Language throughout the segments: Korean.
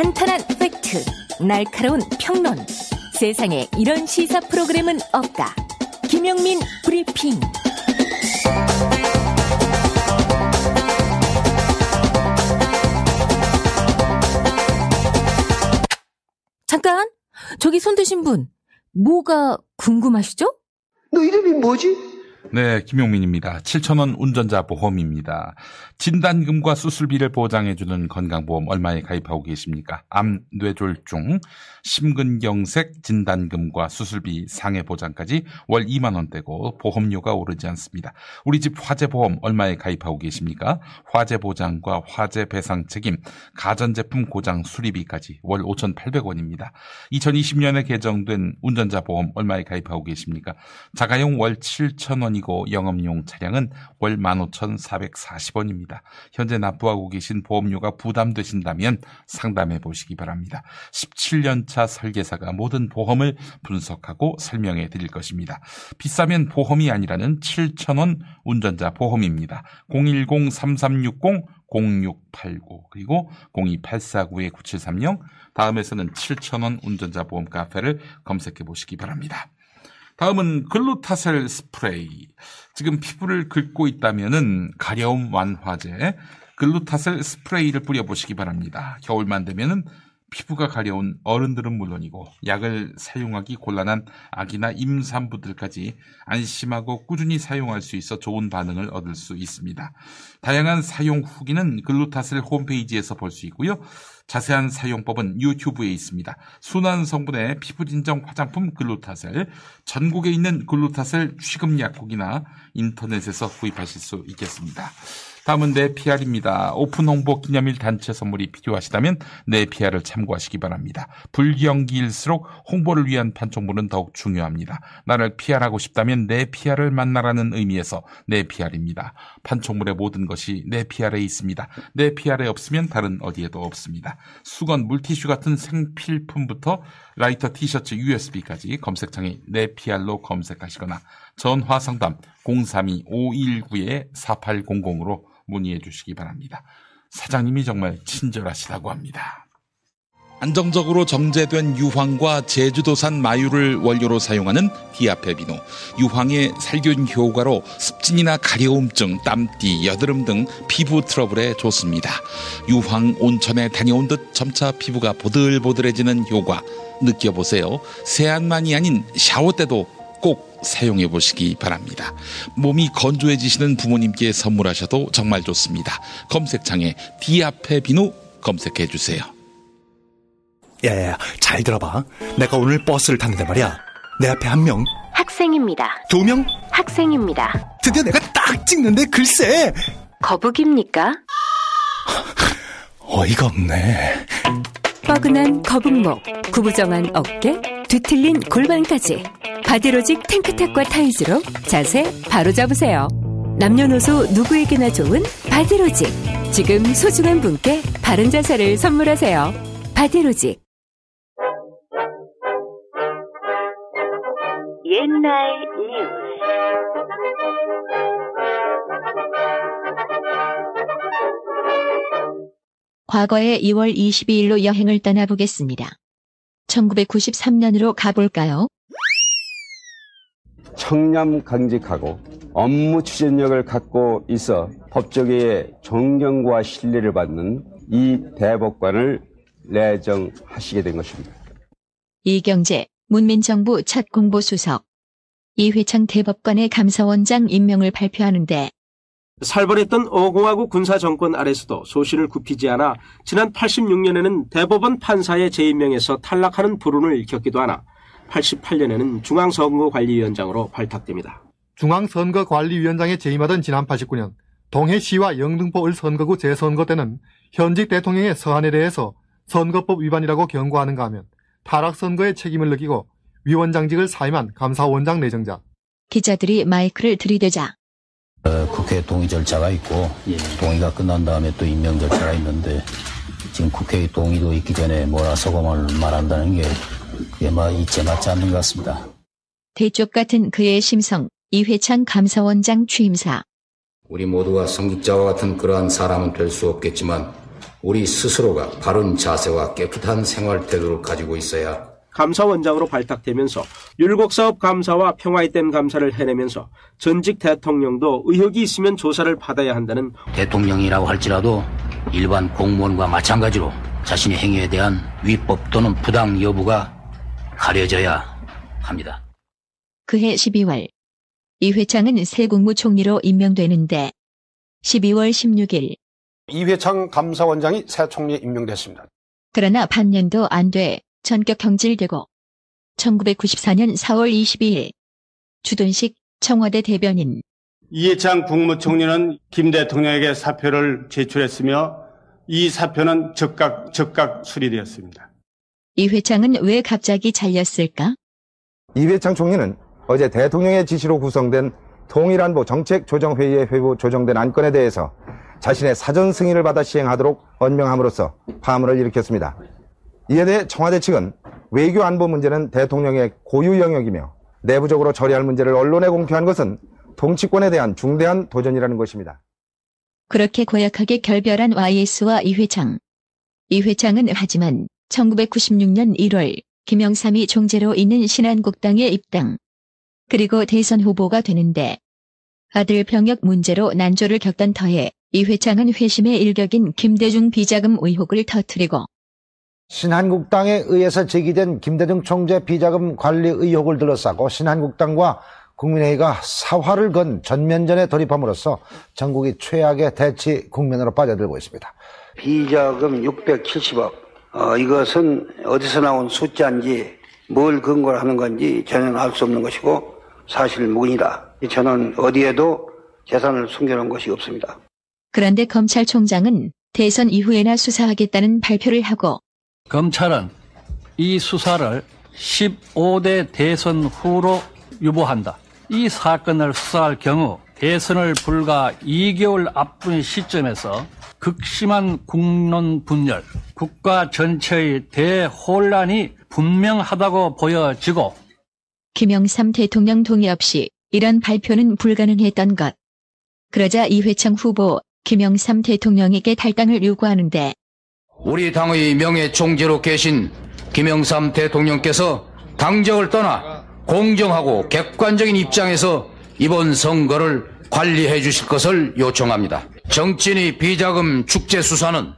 탄탄한 팩트, 날카로운 평론, 세상에 이런 시사 프로그램은 없다. 김용민 브리핑. 잠깐, 저기 손 드신 분, 뭐가 궁금하시죠? 너 이름이 뭐지? 네, 김용민입니다. 7,000원 운전자 보험입니다. 진단금과 수술비를 보장해주는 건강보험 얼마에 가입하고 계십니까? 암, 뇌졸중, 심근경색 진단금과 수술비 상해 보장까지 월 2만 원대고 보험료가 오르지 않습니다. 우리 집 화재보험 얼마에 가입하고 계십니까? 화재 보장과 화재 배상 책임, 가전제품 고장 수리비까지 월 5,800원입니다. 2020년에 개정된 운전자 보험 얼마에 가입하고 계십니까? 자가용 월 7,000원 이고 영업용 차량은 월 15,440원입니다. 현재 납부하고 계신 보험료가 부담되신다면 상담해 보시기 바랍니다. 17년차 설계사가 모든 보험을 분석하고 설명해 드릴 것입니다. 비싸면 보험이 아니라는 7,000원 운전자 보험입니다. 010-3360-0689 그리고 02849-9730 다음에서는 7,000원 운전자 보험 카페를 검색해 보시기 바랍니다. 다음은 글루타셀 스프레이. 지금 피부를 긁고 있다면은 가려움 완화제 글루타셀 스프레이를 뿌려보시기 바랍니다. 겨울만 되면은 피부가 가려운 어른들은 물론이고 약을 사용하기 곤란한 아기나 임산부들까지 안심하고 꾸준히 사용할 수 있어 좋은 반응을 얻을 수 있습니다. 다양한 사용 후기는 글루타셀 홈페이지에서 볼 수 있고요. 자세한 사용법은 유튜브에 있습니다. 순한 성분의 피부진정 화장품 글루타셀, 전국에 있는 글루타셀 취급약국이나 인터넷에서 구입하실 수 있겠습니다. 다음은 네피알입니다. 오픈 홍보 기념일 단체 선물이 필요하시다면 네피알을 참고하시기 바랍니다. 불경기일수록 홍보를 위한 판촉물은 더욱 중요합니다. 나를 피알하고 싶다면 네피알을 만나라는 의미에서 네피알입니다. 판촉물의 모든 것이 네피알에 있습니다. 네피알에 없으면 다른 어디에도 없습니다. 수건, 물티슈 같은 생필품부터 라이터, 티셔츠, USB까지 검색창에 네피알로 검색하시거나 전화상담 032-519-4800으로 문의해 주시기 바랍니다. 사장님이 정말 친절하시다고 합니다. 안정적으로 정제된 유황과 제주도산 마유를 원료로 사용하는 디아페비노. 유황의 살균 효과로 습진이나 가려움증, 땀띠, 여드름 등 피부 트러블에 좋습니다. 유황 온천에 다녀온 듯 점차 피부가 보들보들해지는 효과 느껴보세요. 세안만이 아닌 샤워 때도 꼭 사용해 보시기 바랍니다. 몸이 건조해지시는 부모님께 선물하셔도 정말 좋습니다. 검색창에 디아페비노 검색해 주세요. 야야야, 잘 들어봐. 내가 오늘 버스를 탔는데 말이야. 내 앞에 한 명. 학생입니다. 두 명. 학생입니다. 드디어 내가 딱 찍는데 글쎄. 거북입니까? 어이가 없네. 뻐근한 거북목, 구부정한 어깨, 뒤틀린 골반까지. 바디로직 탱크탑과 타이즈로 자세 바로 잡으세요. 남녀노소 누구에게나 좋은 바디로직. 지금 소중한 분께 바른 자세를 선물하세요. 바디로직. 옛날 뉴스. 과거의 2월 22일로 여행을 떠나보겠습니다. 1993년으로 가볼까요? 청렴 강직하고 업무 추진력을 갖고 있어 법조계의 존경과 신뢰를 받는 이 대법관을 내정하시게 된 것입니다. 이경재 문민정부 첫 공보수석. 이회창 대법관의 감사원장 임명을 발표하는데 살벌했던 어공화국 군사정권 아래서도 소신을 굽히지 않아 지난 86년에는 대법원 판사의 재임명에서 탈락하는 불운을 겪기도 하나 88년에는 중앙선거관리위원장으로 발탁됩니다. 중앙선거관리위원장에 재임하던 지난 89년 동해시와 영등포을 선거구 재선거 때는 현직 대통령의 서한에 대해서 선거법 위반이라고 경고하는가 하면 타락선거의 책임을 느끼고 위원장직을 사임한 감사원장 내정자. 기자들이 마이크를 들이대자. 국회 동의 절차가 있고 동의가 끝난 다음에 또 임명 절차가 있는데 지금 국회의 동의도 있기 전에 몰아서고만 말한다는 게 이제 맞지 않는 것 같습니다. 대쪽 같은 그의 심성. 이회창 감사원장 취임사. 우리 모두가 성직자와 같은 그러한 사람은 될 수 없겠지만 우리 스스로가 바른 자세와 깨끗한 생활 태도를 가지고 있어야 감사원장으로 발탁되면서 율곡사업 감사와 평화의댐 감사를 해내면서 전직 대통령도 의혹이 있으면 조사를 받아야 한다는 대통령이라고 할지라도 일반 공무원과 마찬가지로 자신의 행위에 대한 위법 또는 부당 여부가 가려져야 합니다. 그해 12월 이회창은 새 국무총리로 임명되는데 12월 16일 이회창 감사원장이 새 총리에 임명됐습니다. 그러나 반년도 안 돼 전격 경질되고 1994년 4월 22일 주둔식 청와대 대변인 이회창 국무총리는 김 대통령에게 사표를 제출했으며 이 사표는 즉각 수리되었습니다. 이회창은 왜 갑자기 잘렸을까? 이회창 총리는 어제 대통령의 지시로 구성된 통일안보 정책조정회의에 회부 조정된 안건에 대해서 자신의 사전 승인을 받아 시행하도록 언명함으로써 파문을 일으켰습니다. 이에 대해 청와대 측은 외교 안보 문제는 대통령의 고유 영역이며 내부적으로 처리할 문제를 언론에 공표한 것은 통치권에 대한 중대한 도전이라는 것입니다. 그렇게 고약하게 결별한 YS와 이회창. 이회창은 하지만 1996년 1월 김영삼이 총재로 있는 신한국당에 입당. 그리고 대선 후보가 되는데 아들 병역 문제로 난조를 겪던 터에 이회창은 회심의 일격인 김대중 비자금 의혹을 터뜨리고 신한국당에 의해서 제기된 김대중 총재 비자금 관리 의혹을 둘러싸고 신한국당과 국민회의가 사활을 건 전면전에 돌입함으로써 전국이 최악의 대치 국면으로 빠져들고 있습니다. 비자금 670억 이것은 어디서 나온 숫자인지 뭘 근거를 하는 건지 저는 알 수 없는 것이고 사실무근이다. 저는 어디에도 재산을 숨겨놓은 것이 없습니다. 그런데 검찰총장은 대선 이후에나 수사하겠다는 발표를 하고 검찰은 이 수사를 15대 대선 후로 유보한다. 이 사건을 수사할 경우 대선을 불과 2개월 앞둔 시점에서 극심한 국론 분열, 국가 전체의 대혼란이 분명하다고 보여지고 김영삼 대통령 동의 없이 이런 발표는 불가능했던 것. 그러자 이회창 후보 김영삼 대통령에게 탈당을 요구하는데 우리 당의 명예총재로 계신 김영삼 대통령께서 당적을 떠나 공정하고 객관적인 입장에서 이번 선거를 관리해 주실 것을 요청합니다. 정치인의 비자금 축제 수사는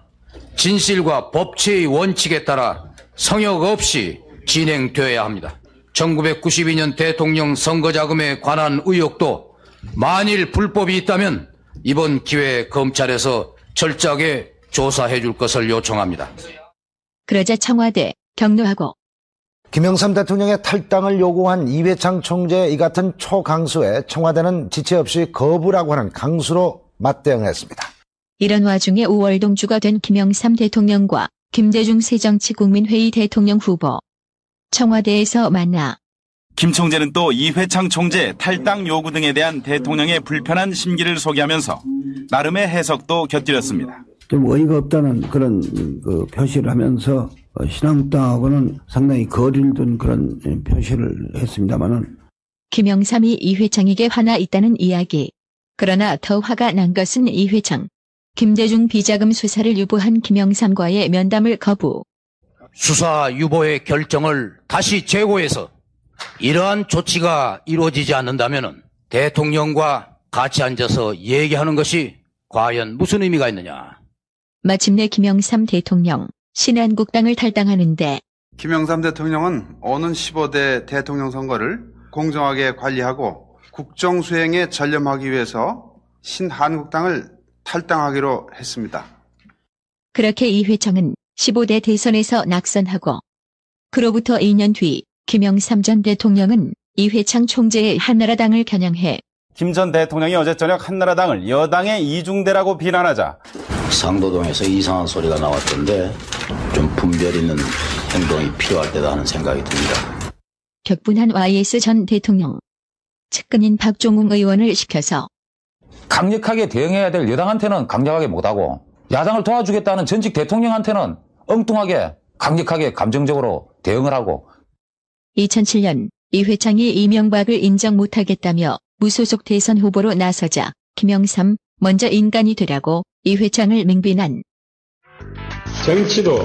진실과 법치의 원칙에 따라 성역 없이 진행되어야 합니다. 1992년 대통령 선거자금에 관한 의혹도 만일 불법이 있다면 이번 기회에 검찰에서 철저하게 조사해 줄 것을 요청합니다. 그러자 청와대 격노하고 김영삼 대통령의 탈당을 요구한 이회창 총재의 이 같은 초강수에 청와대는 지체 없이 거부라고 하는 강수로 맞대응했습니다. 이런 와중에 5월 동주가 된 김영삼 대통령과 김대중 새정치국민회의 대통령 후보 청와대에서 만나 김 총재는 또 이회창 총재 탈당 요구 등에 대한 대통령의 불편한 심기를 소개하면서 나름의 해석도 곁들였습니다. 좀 어이가 없다는 그런 표시를 하면서 신한국당하고는 상당히 거리를 둔 그런 표시를 했습니다마는 김영삼이 이회창에게 화나 있다는 이야기. 그러나 더 화가 난 것은 이회창. 김대중 비자금 수사를 유보한 김영삼과의 면담을 거부. 수사 유보의 결정을 다시 재고해서 이러한 조치가 이루어지지 않는다면 대통령과 같이 앉아서 얘기하는 것이 과연 무슨 의미가 있느냐. 마침내 김영삼 대통령, 신한국당을 탈당하는데 김영삼 대통령은 오는 15대 대통령 선거를 공정하게 관리하고 국정 수행에 전념하기 위해서 신한국당을 탈당하기로 했습니다. 그렇게 이회창은 15대 대선에서 낙선하고 그로부터 2년 뒤 김영삼 전 대통령은 이회창 총재의 한나라당을 겨냥해 김 전 대통령이 어제 저녁 한나라당을 여당의 이중대라고 비난하자 상도동에서 이상한 소리가 나왔던데 좀 분별 있는 행동이 필요할 때다 하는 생각이 듭니다. 격분한 YS 전 대통령, 측근인 박종웅 의원을 시켜서 강력하게 대응해야 될 여당한테는 강력하게 못하고 야당을 도와주겠다는 전직 대통령한테는 엉뚱하게 강력하게 감정적으로 대응을 하고 2007년 이회창이 이명박을 인정 못하겠다며 무소속 대선 후보로 나서자 김영삼 먼저 인간이 되라고 이회창을 맹비난. 정치도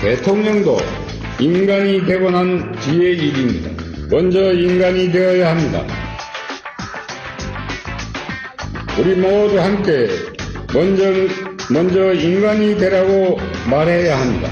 대통령도 인간이 되고 난 뒤의 일입니다. 먼저 인간이 되어야 합니다. 우리 모두 함께 먼저 인간이 되라고 말해야 합니다.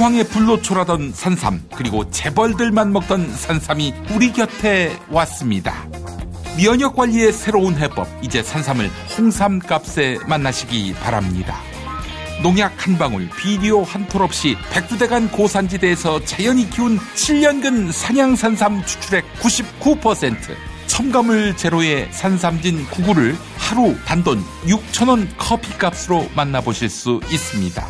황의 불로 초라던 산삼, 그리고 재벌들만 먹던 산삼이 우리 곁에 왔습니다. 면역관리의 새로운 해법, 이제 산삼을 홍삼값에 만나시기 바랍니다. 농약 한 방울, 비료 한 톨 없이 백두대간 고산지대에서 자연이 키운 7년근 산양산삼 추출액 99%, 첨가물 제로의 산삼진 99를 하루 단돈 6,000원 커피값으로 만나보실 수 있습니다.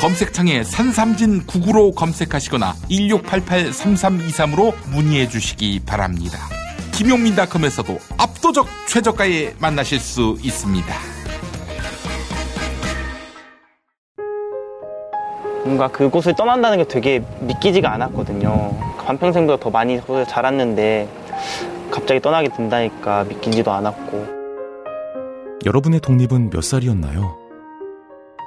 검색창에 산삼진 99로 검색하시거나 1688-3323으로 문의해 주시기 바랍니다. 김용민닷컴에서도 압도적 최저가에 만나실 수 있습니다. 뭔가 그곳을 떠난다는 게 되게 믿기지가 않았거든요. 반평생보다 더 많이 자랐는데 갑자기 떠나게 된다니까 믿기지도 않았고. 여러분의 독립은 몇 살이었나요?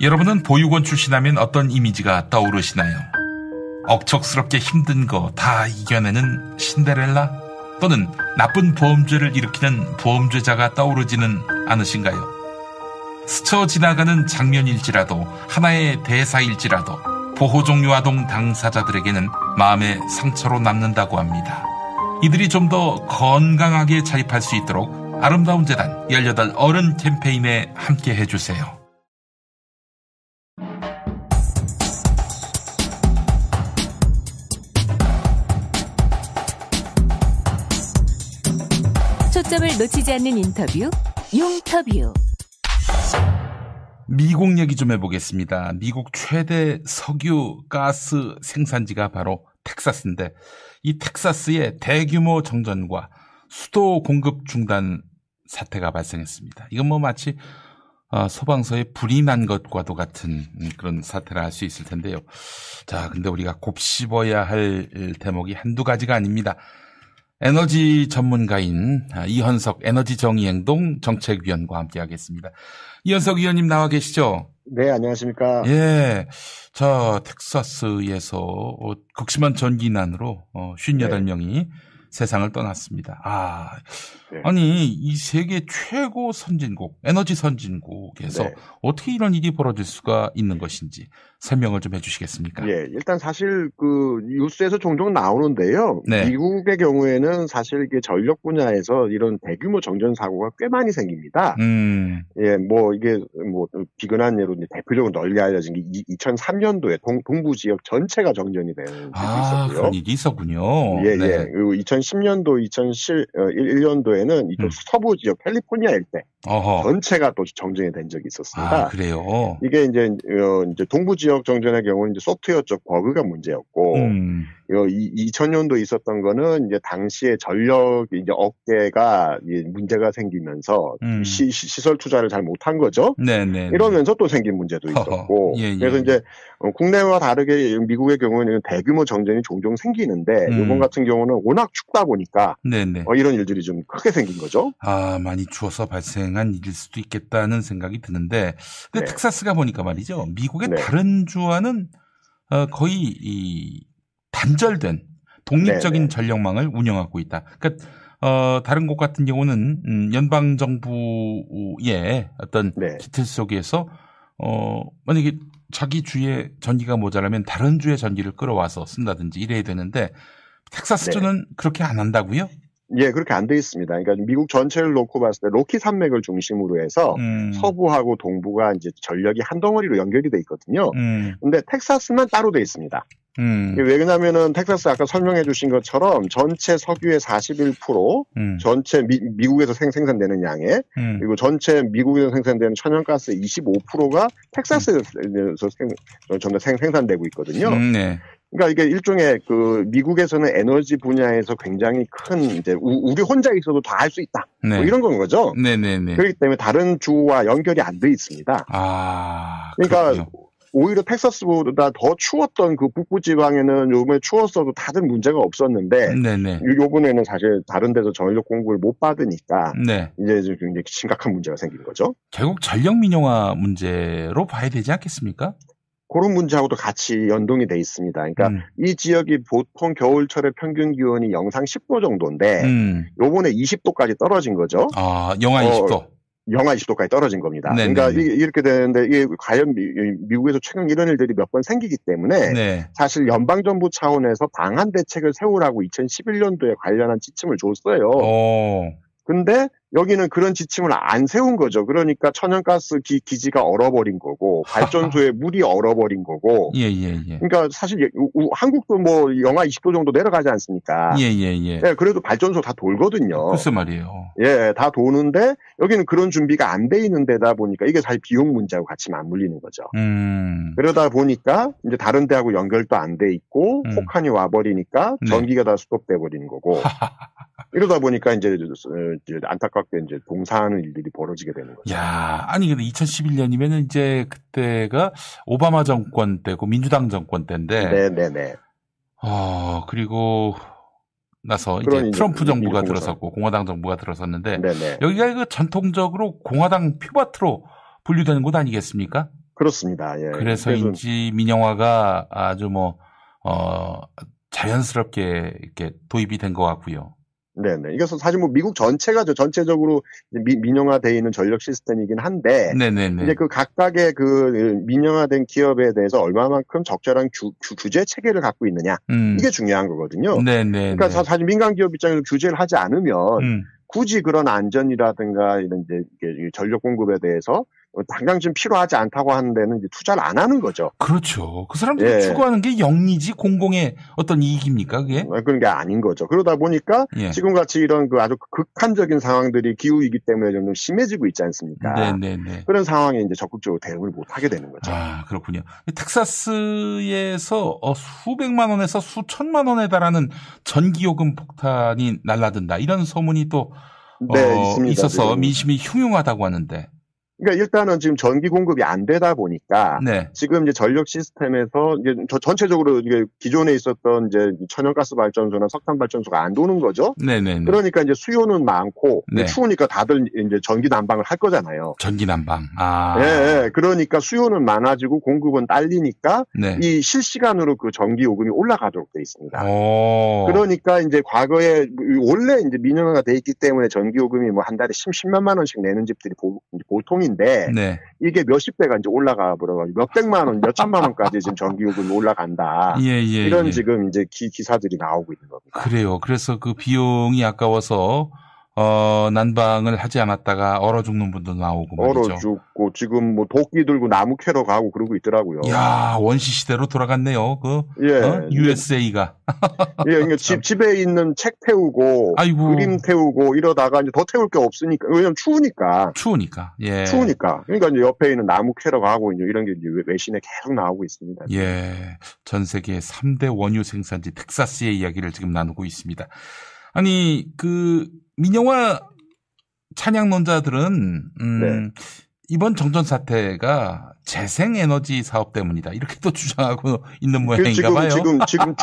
여러분은 보육원 출신하면 어떤 이미지가 떠오르시나요? 억척스럽게 힘든 거 다 이겨내는 신데렐라? 또는 나쁜 보험죄를 일으키는 보험죄자가 떠오르지는 않으신가요? 스쳐 지나가는 장면일지라도, 하나의 대사일지라도 보호 종류 아동 당사자들에게는 마음의 상처로 남는다고 합니다. 이들이 좀 더 건강하게 자립할 수 있도록 아름다운 재단 18 어른 캠페인에 함께 해주세요. 초점을 놓치지 않는 인터뷰, 용터뷰. 미국 얘기 좀 해보겠습니다. 미국 최대 석유 가스 생산지가 바로 텍사스인데, 이 텍사스의 대규모 정전과 수도 공급 중단 사태가 발생했습니다. 이건 뭐 마치 소방서에 불이 난 것과도 같은 그런 사태라 할 수 있을 텐데요. 자, 근데 우리가 곱씹어야 할 대목이 한두 가지가 아닙니다. 에너지 전문가인 이현석 에너지정의행동 정책위원과 함께하겠습니다. 이현석 위원님 나와 계시죠? 네, 안녕하십니까. 예, 저 텍사스에서 극심한 전기난으로 58명이 네. 세상을 떠났습니다. 네. 아니, 이 세계 최고 선진국, 에너지 선진국에서 네. 어떻게 이런 일이 벌어질 수가 있는 것인지 설명을 좀 해주시겠습니까? 예, 일단 사실 그 뉴스에서 종종 나오는데요. 네. 미국의 경우에는 사실 이게 전력 분야에서 이런 대규모 정전 사고가 꽤 많이 생깁니다. 예, 뭐 이게 뭐 비근한 예로 이제 대표적으로 널리 알려진 게 2003년도에 동부 지역 전체가 정전이 되는 일이 있었고요. 그런 일이 있었군요. 예, 네. 예. 그리고 2010년도, 2011년도에는 이쪽 서부 지역 캘리포니아 일대 전체가 또 정전이 된 적이 있었습니다. 그래요. 이게 이제 동부 지역 정전의 경우는 이제 소프트웨어 쪽 버그가 문제였고 2000년도에 있었던 거는 이제 당시에 전력 이제 업계가 문제가 생기면서 시설 투자를 잘 못한 거죠. 네네. 이러면서 또 생긴 문제도 있었고, 예, 예. 그래서 이제 국내와 다르게 미국의 경우는 대규모 정전이 종종 생기는데 일본 같은 경우는 워낙 춥다 보니까 이런 일들이 좀 크게 생긴 거죠. 아, 많이 추워서 발생한 일일 수도 있겠다는 생각이 드는데, 근데 텍사스가 보니까 말이죠, 미국의 다른 주와는 거의 이 단절된 독립적인 전력망을 운영하고 있다. 그러니까 다른 곳 같은 경우는 연방 정부의 어떤 기틀 속에서 만약에 자기 주의 전기가 모자라면 다른 주의 전기를 끌어와서 쓴다든지 이래야 되는데 텍사스주는 그렇게 안 한다고요? 예, 그렇게 안 돼 있습니다. 그러니까 미국 전체를 놓고 봤을 때 로키 산맥을 중심으로 해서 서부하고 동부가 이제 전력이 한 덩어리로 연결이 돼 있거든요. 근데 텍사스만 따로 돼 있습니다. 왜냐하면은 텍사스 아까 설명해 주신 것처럼 전체 석유의 41%, 전체 미국에서 생산되는 양의 그리고 전체 미국에서 생산되는 천연가스의 25%가 텍사스에서 생산되고 있거든요. 그러니까 이게 일종의 그 미국에서는 에너지 분야에서 굉장히 큰 이제 우리 혼자 있어도 다 할 수 있다. 뭐 이런 건 거죠. 그렇기 때문에 다른 주와 연결이 안 돼 있습니다. 아, 그러니까. 그렇군요. 오히려 텍사스보다 더 추웠던 그 북부 지방에는 요번에 추웠어도 다들 문제가 없었는데 요번에는 사실 다른 데서 전력 공급을 못 받으니까 이제 굉장히 심각한 문제가 생긴 거죠. 결국 전력 민영화 문제로 봐야 되지 않겠습니까? 그런 문제하고도 같이 연동이 돼 있습니다. 그러니까 이 지역이 보통 겨울철에 평균 기온이 영상 10도 정도인데 요번에 20도까지 떨어진 거죠. 아, 영하 20도. 영하 20도까지 떨어진 겁니다. 그러니까 이렇게 되는데 이게 과연 미국에서 최근 이런 일들이 몇 번 생기기 때문에 사실 연방정부 차원에서 방한 대책을 세우라고 2011년도에 관련한 지침을 줬어요. 근데 여기는 그런 지침을 안 세운 거죠. 그러니까 천연가스 기지가 얼어버린 거고 발전소에 물이 얼어버린 거고. 그러니까 사실 한국도 뭐 영하 20도 정도 내려가지 않습니까? 그래도 발전소 다 돌거든요. 무슨 말이에요? 예, 다 도는데 여기는 그런 준비가 안 돼 있는 데다 보니까 이게 사실 비용 문제하고 같이 맞물리는 거죠. 그러다 보니까 이제 다른 데하고 연결도 안 돼 있고 폭탄이 와버리니까 전기가 다 스톱돼 버리는 거고. 이러다 보니까 이제 안타깝게 이제 동사하는 일들이 벌어지게 되는 거죠. 야, 아니 근데 2011년이면 이제 그때가 오바마 정권 때고 민주당 정권 때인데. 그리고 나서 이제 트럼프 정부가 들어섰고 공화당 정부가 들어섰는데 여기가 그 전통적으로 공화당 표밭으로 분류되는 곳 아니겠습니까? 그렇습니다. 예. 그래서인지 민영화가 아주 뭐 자연스럽게 이렇게 도입이 된 것 같고요. 이것은 사실 뭐 미국 전체가 전체적으로 민영화되어 있는 전력 시스템이긴 한데, 이제 그 각각의 그 민영화된 기업에 대해서 얼마만큼 적절한 규제 체계를 갖고 있느냐, 이게 중요한 거거든요. 그러니까 사실 민간 기업 입장에서 규제를 하지 않으면 굳이 그런 안전이라든가 이런 이제 전력 공급에 대해서 당장 지금 필요하지 않다고 하는 데는 이제 투자를 안 하는 거죠. 그렇죠. 그 사람들이 추구하는 게 영리지 공공의 어떤 이익입니까, 그게? 그런 게 아닌 거죠. 그러다 보니까 지금같이 이런 그 아주 극한적인 상황들이 기후이기 때문에 점점 심해지고 있지 않습니까? 그런 상황에 이제 적극적으로 대응을 못 하게 되는 거죠. 아, 그렇군요. 텍사스에서 수백만 원에서 수천만 원에 달하는 전기요금 폭탄이 날라든다 이런 소문이 또 있어서 민심이 흉흉하다고 하는데. 그러니까 일단은 지금 전기 공급이 안 되다 보니까 지금 이제 전력 시스템에서 이제 전체적으로 이제 기존에 있었던 이제 천연가스 발전소나 석탄 발전소가 안 도는 거죠. 그러니까 이제 수요는 많고 추우니까 다들 이제 전기 난방을 할 거잖아요. 전기 난방. 아. 예. 그러니까 수요는 많아지고 공급은 딸리니까 이 실시간으로 그 전기 요금이 올라가도록 돼 있습니다. 그러니까 이제 과거에 원래 이제 민영화가 돼 있기 때문에 전기 요금이 뭐 한 달에 10만 원씩 내는 집들이 보통이 인데 이게 몇십 배가 이제 올라가 버려가지고 몇백만 원, 몇천만 원까지 지금 전기요금이 올라간다. 이런 지금 이제 기사들이 나오고 있는 겁니다. 그래요. 그래서 그 비용이 아까워서 난방을 하지 않았다가 얼어 죽는 분도 나오고 말이죠. 얼어 죽고 지금 뭐 도끼 들고 나무 캐러 가고 그러고 있더라고요. 야, 원시 시대로 돌아갔네요. 그 예, USA가. 예, 그러니까 집에 있는 책 태우고 아이고. 그림 태우고 이러다가 이제 더 태울 게 없으니까 왜냐면 추우니까. 예. 그러니까 이제 옆에 있는 나무 캐러 가고 이제 이런 게 이제 외신에 계속 나오고 있습니다. 예. 전 세계 3대 원유 생산지 텍사스의 이야기를 지금 나누고 있습니다. 아니, 그 민영화 찬양론자들은 네. 이번 정전 사태가 재생에너지 사업 때문이다 이렇게 또 주장하고 있는 모양인가 봐요. 지금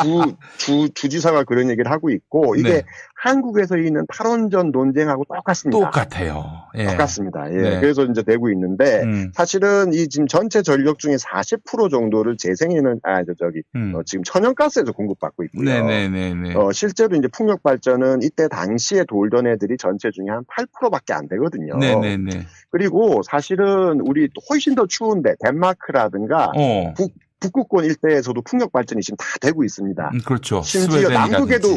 주지사가 그런 얘기를 하고 있고 이게 네. 한국에서 있는 탈원전 논쟁하고 똑같습니다. 똑같아요. 예. 똑같습니다. 예. 네. 그래서 이제 되고 있는데 사실은 이 지금 전체 전력 중에 40% 정도를 재생에너지 지금 천연가스에서 공급받고 있고요. 네네네. 실제로 이제 풍력 발전은 이때 당시에 돌던 애들이 전체 중에 한 8%밖에 안 되거든요. 네네네. 그리고 사실은 우리 훨씬 더 추운데 덴마크라든가 북극권 일대에서도 풍력 발전이 지금 다 되고 있습니다. 그렇죠. 심지어 남극에도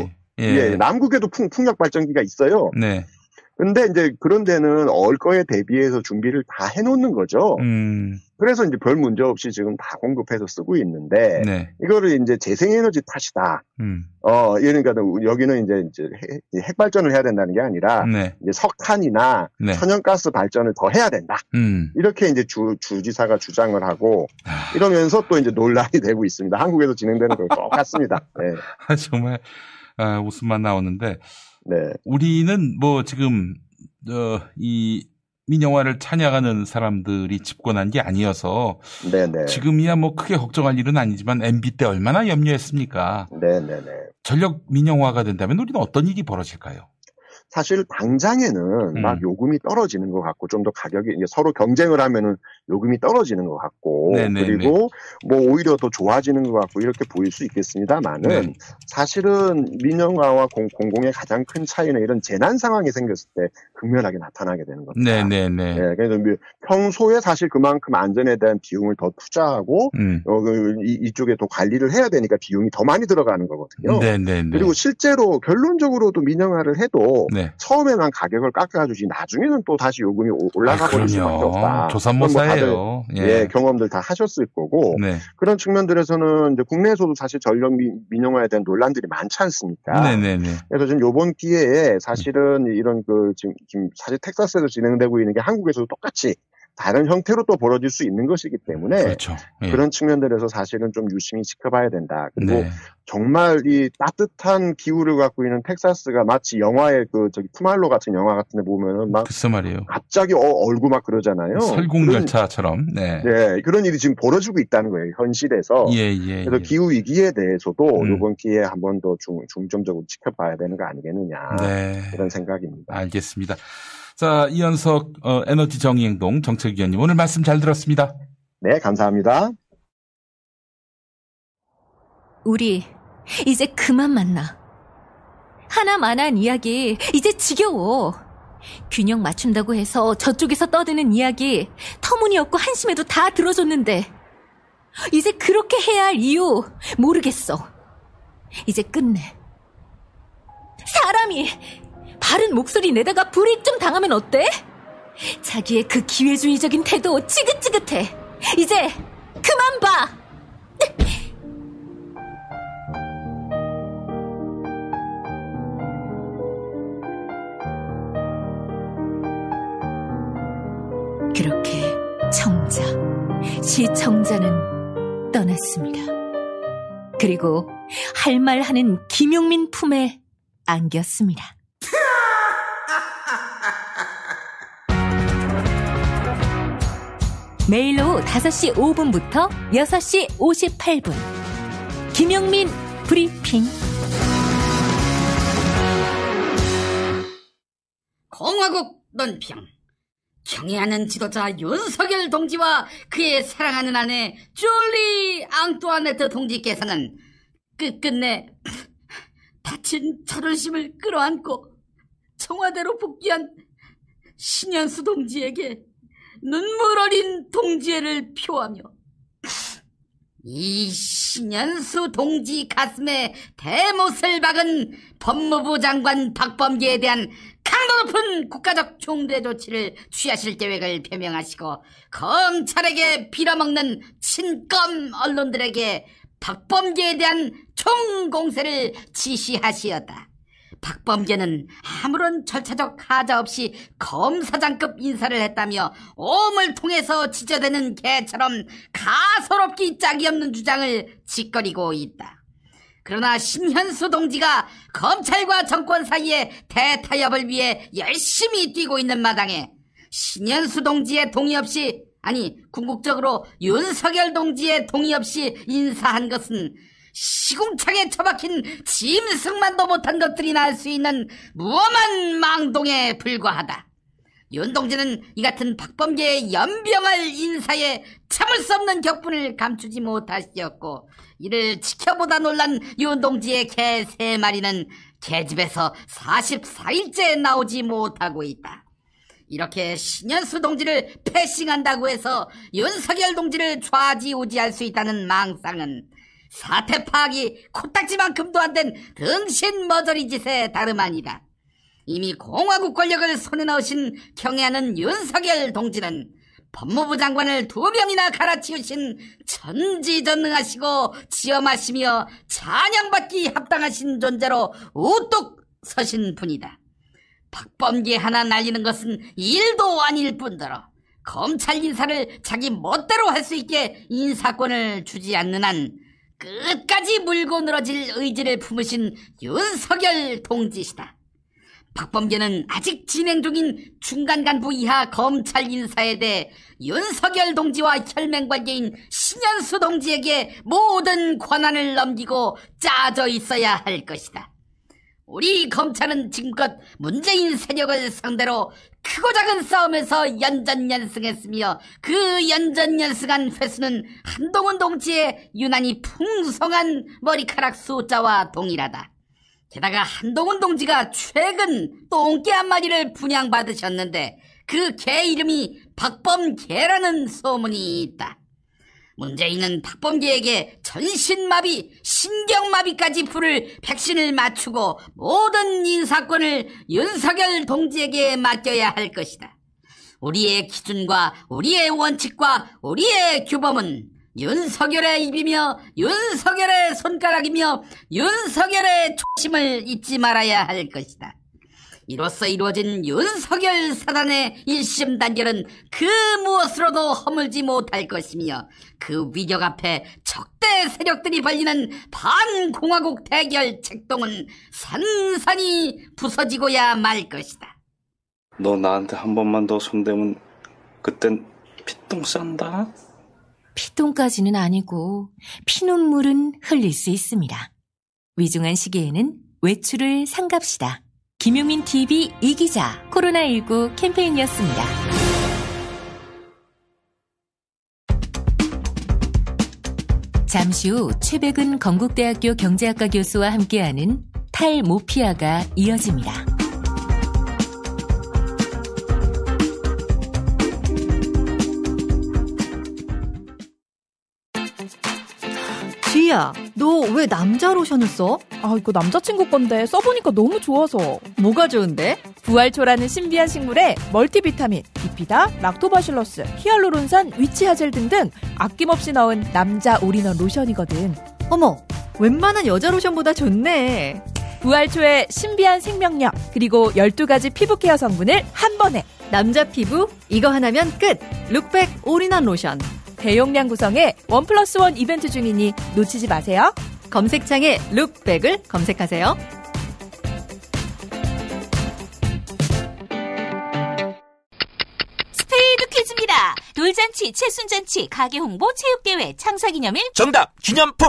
남극에도 풍력 발전기가 있어요. 네. 근데 이제 그런 데는 얼 거에 대비해서 준비를 다 해놓는 거죠. 그래서 이제 별 문제 없이 지금 다 공급해서 쓰고 있는데 네. 이거를 이제 재생에너지 탓이다. 그러니까 여기는 이제 핵발전을 해야 된다는 게 아니라 네. 이제 석탄이나 네. 천연가스 발전을 더 해야 된다. 이렇게 이제 주지사가 주장을 하고 이러면서 또 이제 논란이 되고 있습니다. 한국에서 진행되는 거 똑같습니다. 네. 정말 웃음만 나오는데. 네. 우리는 뭐 지금 이 민영화를 찬양하는 사람들이 집권한 게 아니어서 네네. 지금이야 뭐 크게 걱정할 일은 아니지만 MB 때 얼마나 염려했습니까? 네네네. 전력 민영화가 된다면 우리는 어떤 일이 벌어질까요? 사실 당장에는 막 요금이 떨어지는 것 같고 좀 더 가격이 이제 서로 경쟁을 하면은 요금이 떨어지는 것 같고 네네네. 그리고 뭐 오히려 더 좋아지는 것 같고 이렇게 보일 수 있겠습니다만은 네. 사실은 민영화와 공공의 가장 큰 차이는 이런 재난 상황이 생겼을 때 극명하게 나타나게 되는 겁니다. 네네네. 네, 그래서 평소에 사실 그만큼 안전에 대한 비용을 더 투자하고 이쪽에 또 관리를 해야 되니까 비용이 더 많이 들어가는 거거든요. 네네네. 그리고 실제로 결론적으로도 민영화를 해도 네. 처음에만 가격을 깎아주지 나중에는 또 다시 요금이 올라가 버릴 수밖에 없다. 조삼모사예요. 뭐 예, 경험들 다 하셨을 거고 네. 그런 측면들에서는 이제 국내에서도 사실 전력 민영화에 대한 논란들이 많지 않습니까? 네네네. 그래서 지금 이번 기회에 사실은 이런 그 지금 사실 텍사스에서 진행되고 있는 게 한국에서도 똑같이 다른 형태로 또 벌어질 수 있는 것이기 때문에 그렇죠. 예. 그런 측면들에서 사실은 좀 유심히 지켜봐야 된다. 그리고 네. 정말 이 따뜻한 기후를 갖고 있는 텍사스가 마치 영화의 그 푸말로 같은 영화 같은데 보면은 막 글쎄 말이에요. 갑자기 얼고 막 그러잖아요. 설국열차처럼. 네. 네, 그런 일이 지금 벌어지고 있다는 거예요. 현실에서. 예. 그래서 기후 위기에 대해서도 이번 기회에 한 번 더 중점적으로 지켜봐야 되는 거 아니겠느냐. 네. 이런 생각입니다. 알겠습니다. 자, 이현석 에너지 정의행동 정책위원님 오늘 말씀 잘 들었습니다. 네, 감사합니다. 우리 이제 그만 만나. 하나만한 이야기 이제 지겨워. 균형 맞춘다고 해서 저쪽에서 떠드는 이야기 터무니없고 한심해도 다 들어줬는데 이제 그렇게 해야 할 이유 모르겠어. 이제 끝내. 사람이 바른 목소리 내다가 불이익 좀 당하면 어때? 자기의 그 기회주의적인 태도 지긋지긋해. 이제 그만 봐. 그렇게 청자, 시청자는 떠났습니다. 그리고 할 말 하는 김용민 품에 안겼습니다. 매일 오후 5시 5분부터 6시 58분 김용민 브리핑. 공화국 논평. 경애하는 지도자 윤석열 동지와 그의 사랑하는 아내 줄리 앙뚜아네트 동지께서는 끝끝내 다친 자존심을 끌어안고 청와대로 복귀한 신현수 동지에게 눈물 어린 동지애를 표하며 이 신현수 동지 가슴에 대못을 박은 법무부 장관 박범계에 대한 강 강도 높은 국가적 중대 조치를 취하실 계획을 표명하시고 검찰에게 빌어먹는 친검 언론들에게 박범계에 대한 총공세를 지시하시었다. 박범계는 아무런 절차적 하자 없이 검사장급 인사를 했다며 오음을 통해서 지저대는 개처럼 가소롭기 짝이 없는 주장을 짓거리고 있다. 그러나 신현수 동지가 검찰과 정권 사이의 대타협을 위해 열심히 뛰고 있는 마당에 신현수 동지의 동의 없이, 아니 궁극적으로 윤석열 동지의 동의 없이 인사한 것은 시궁창에 처박힌 짐승만도 못한 것들이 날 수 있는 무엄한 망동에 불과하다. 윤 동지는 이 같은 박범계의 연병할 인사에 참을 수 없는 격분을 감추지 못하시었고, 이를 지켜보다 놀란 윤 동지의 개 3마리는 개집에서 44일째 나오지 못하고 있다. 이렇게 신현수 동지를 패싱한다고 해서 윤석열 동지를 좌지우지할 수 있다는 망상은 사태 파악이 코딱지만큼도 안 된 등신 머저리 짓에 다름 아니다. 이미 공화국 권력을 손에 넣으신 경애하는 윤석열 동지는 법무부 장관을 2명이나 갈아치우신 전지전능하시고 지엄하시며 찬양받기 합당하신 존재로 우뚝 서신 분이다. 박범계 하나 날리는 것은 일도 아닐 뿐더러 검찰 인사를 자기 멋대로 할 수 있게 인사권을 주지 않는 한 끝까지 물고 늘어질 의지를 품으신 윤석열 동지시다. 박범계는 아직 진행 중인 중간간부 이하 검찰 인사에 대해 윤석열 동지와 혈맹관계인 신현수 동지에게 모든 권한을 넘기고 짜져 있어야 할 것이다. 우리 검찰은 지금껏 문재인 세력을 상대로 크고 작은 싸움에서 연전연승했으며 그 연전연승한 횟수는 한동훈 동지의 유난히 풍성한 머리카락 숫자와 동일하다. 게다가 한동훈 동지가 최근 똥개 한 마리를 분양받으셨는데 그 개 이름이 박범개라는 소문이 있다. 문재인은 박범계에게 전신마비, 신경마비까지 부를 백신을 맞추고 모든 인사권을 윤석열 동지에게 맡겨야 할 것이다. 우리의 기준과 우리의 원칙과 우리의 규범은 윤석열의 입이며 윤석열의 손가락이며 윤석열의 초심을 잊지 말아야 할 것이다. 이로써 이루어진 윤석열 사단의 1심 단결은 그 무엇으로도 허물지 못할 것이며 그 위력 앞에 적대 세력들이 벌리는 반공화국 대결 책동은 산산이 부서지고야 말 것이다. 너 나한테 한 번만 더 손대면 그땐 피똥 싼다? 피똥까지는 아니고 피눈물은 흘릴 수 있습니다. 위중한 시기에는 외출을 삼갑시다. 김용민 TV 이기자 코로나19 캠페인이었습니다. 잠시 후 최백은 건국대학교 경제학과 교수와 함께하는 탈모피아가 이어집니다. 지희야, 너 왜 남자 로션을 써? 아, 이거 남자친구 건데 써보니까 너무 좋아서. 뭐가 좋은데? 부활초라는 신비한 식물에 멀티비타민, 비피다, 락토바실러스, 히알루론산, 위치하젤 등등 아낌없이 넣은 남자 올인원 로션이거든. 어머, 웬만한 여자 로션보다 좋네. 부활초의 신비한 생명력, 그리고 12가지 피부케어 성분을 한 번에. 남자 피부, 이거 하나면 끝. 룩백 올인원 로션. 대용량 구성의 1+1 이벤트 중이니 놓치지 마세요. 검색창에 룩백을 검색하세요. 스페이드 퀴즈입니다. 돌잔치, 채순잔치, 가게홍보, 체육대회, 창사기념일. 정답! 기념품!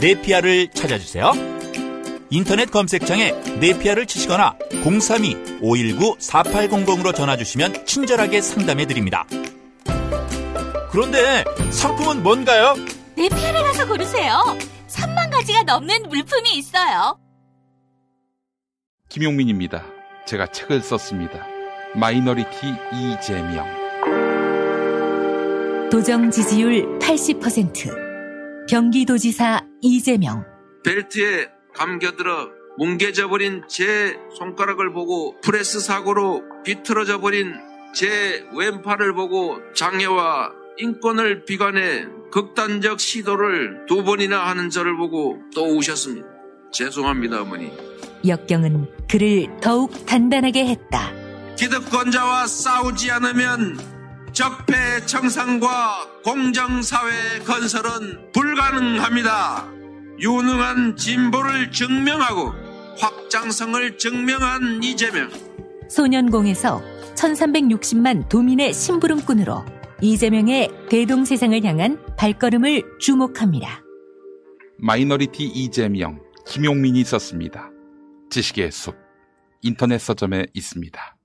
네피아를 찾아주세요. 인터넷 검색창에 네피아를 치시거나 032-519-4800으로 전화주시면 친절하게 상담해드립니다. 그런데 상품은 뭔가요? 네피아를 가서 고르세요. 3만 가지가 넘는 물품이 있어요. 김용민입니다. 제가 책을 썼습니다. 마이너리티 이재명. 도정 지지율 80%. 경기도지사 이재명. 벨트에 감겨들어 뭉개져버린 제 손가락을 보고 프레스 사고로 비틀어져버린 제 왼팔을 보고 장애와 인권을 비관해 극단적 시도를 두 번이나 하는 저를 보고 또 우셨습니다. 죄송합니다, 어머니. 역경은 그를 더욱 단단하게 했다. 기득권자와 싸우지 않으면 적폐 청산과 공정사회 건설은 불가능합니다. 유능한 진보를 증명하고 확장성을 증명한 이재명. 소년공에서 1360만 도민의 심부름꾼으로 이재명의 대동세상을 향한 발걸음을 주목합니다. 마이너리티 이재명, 김용민이 썼습니다. 지식의 숲, 인터넷 서점에 있습니다.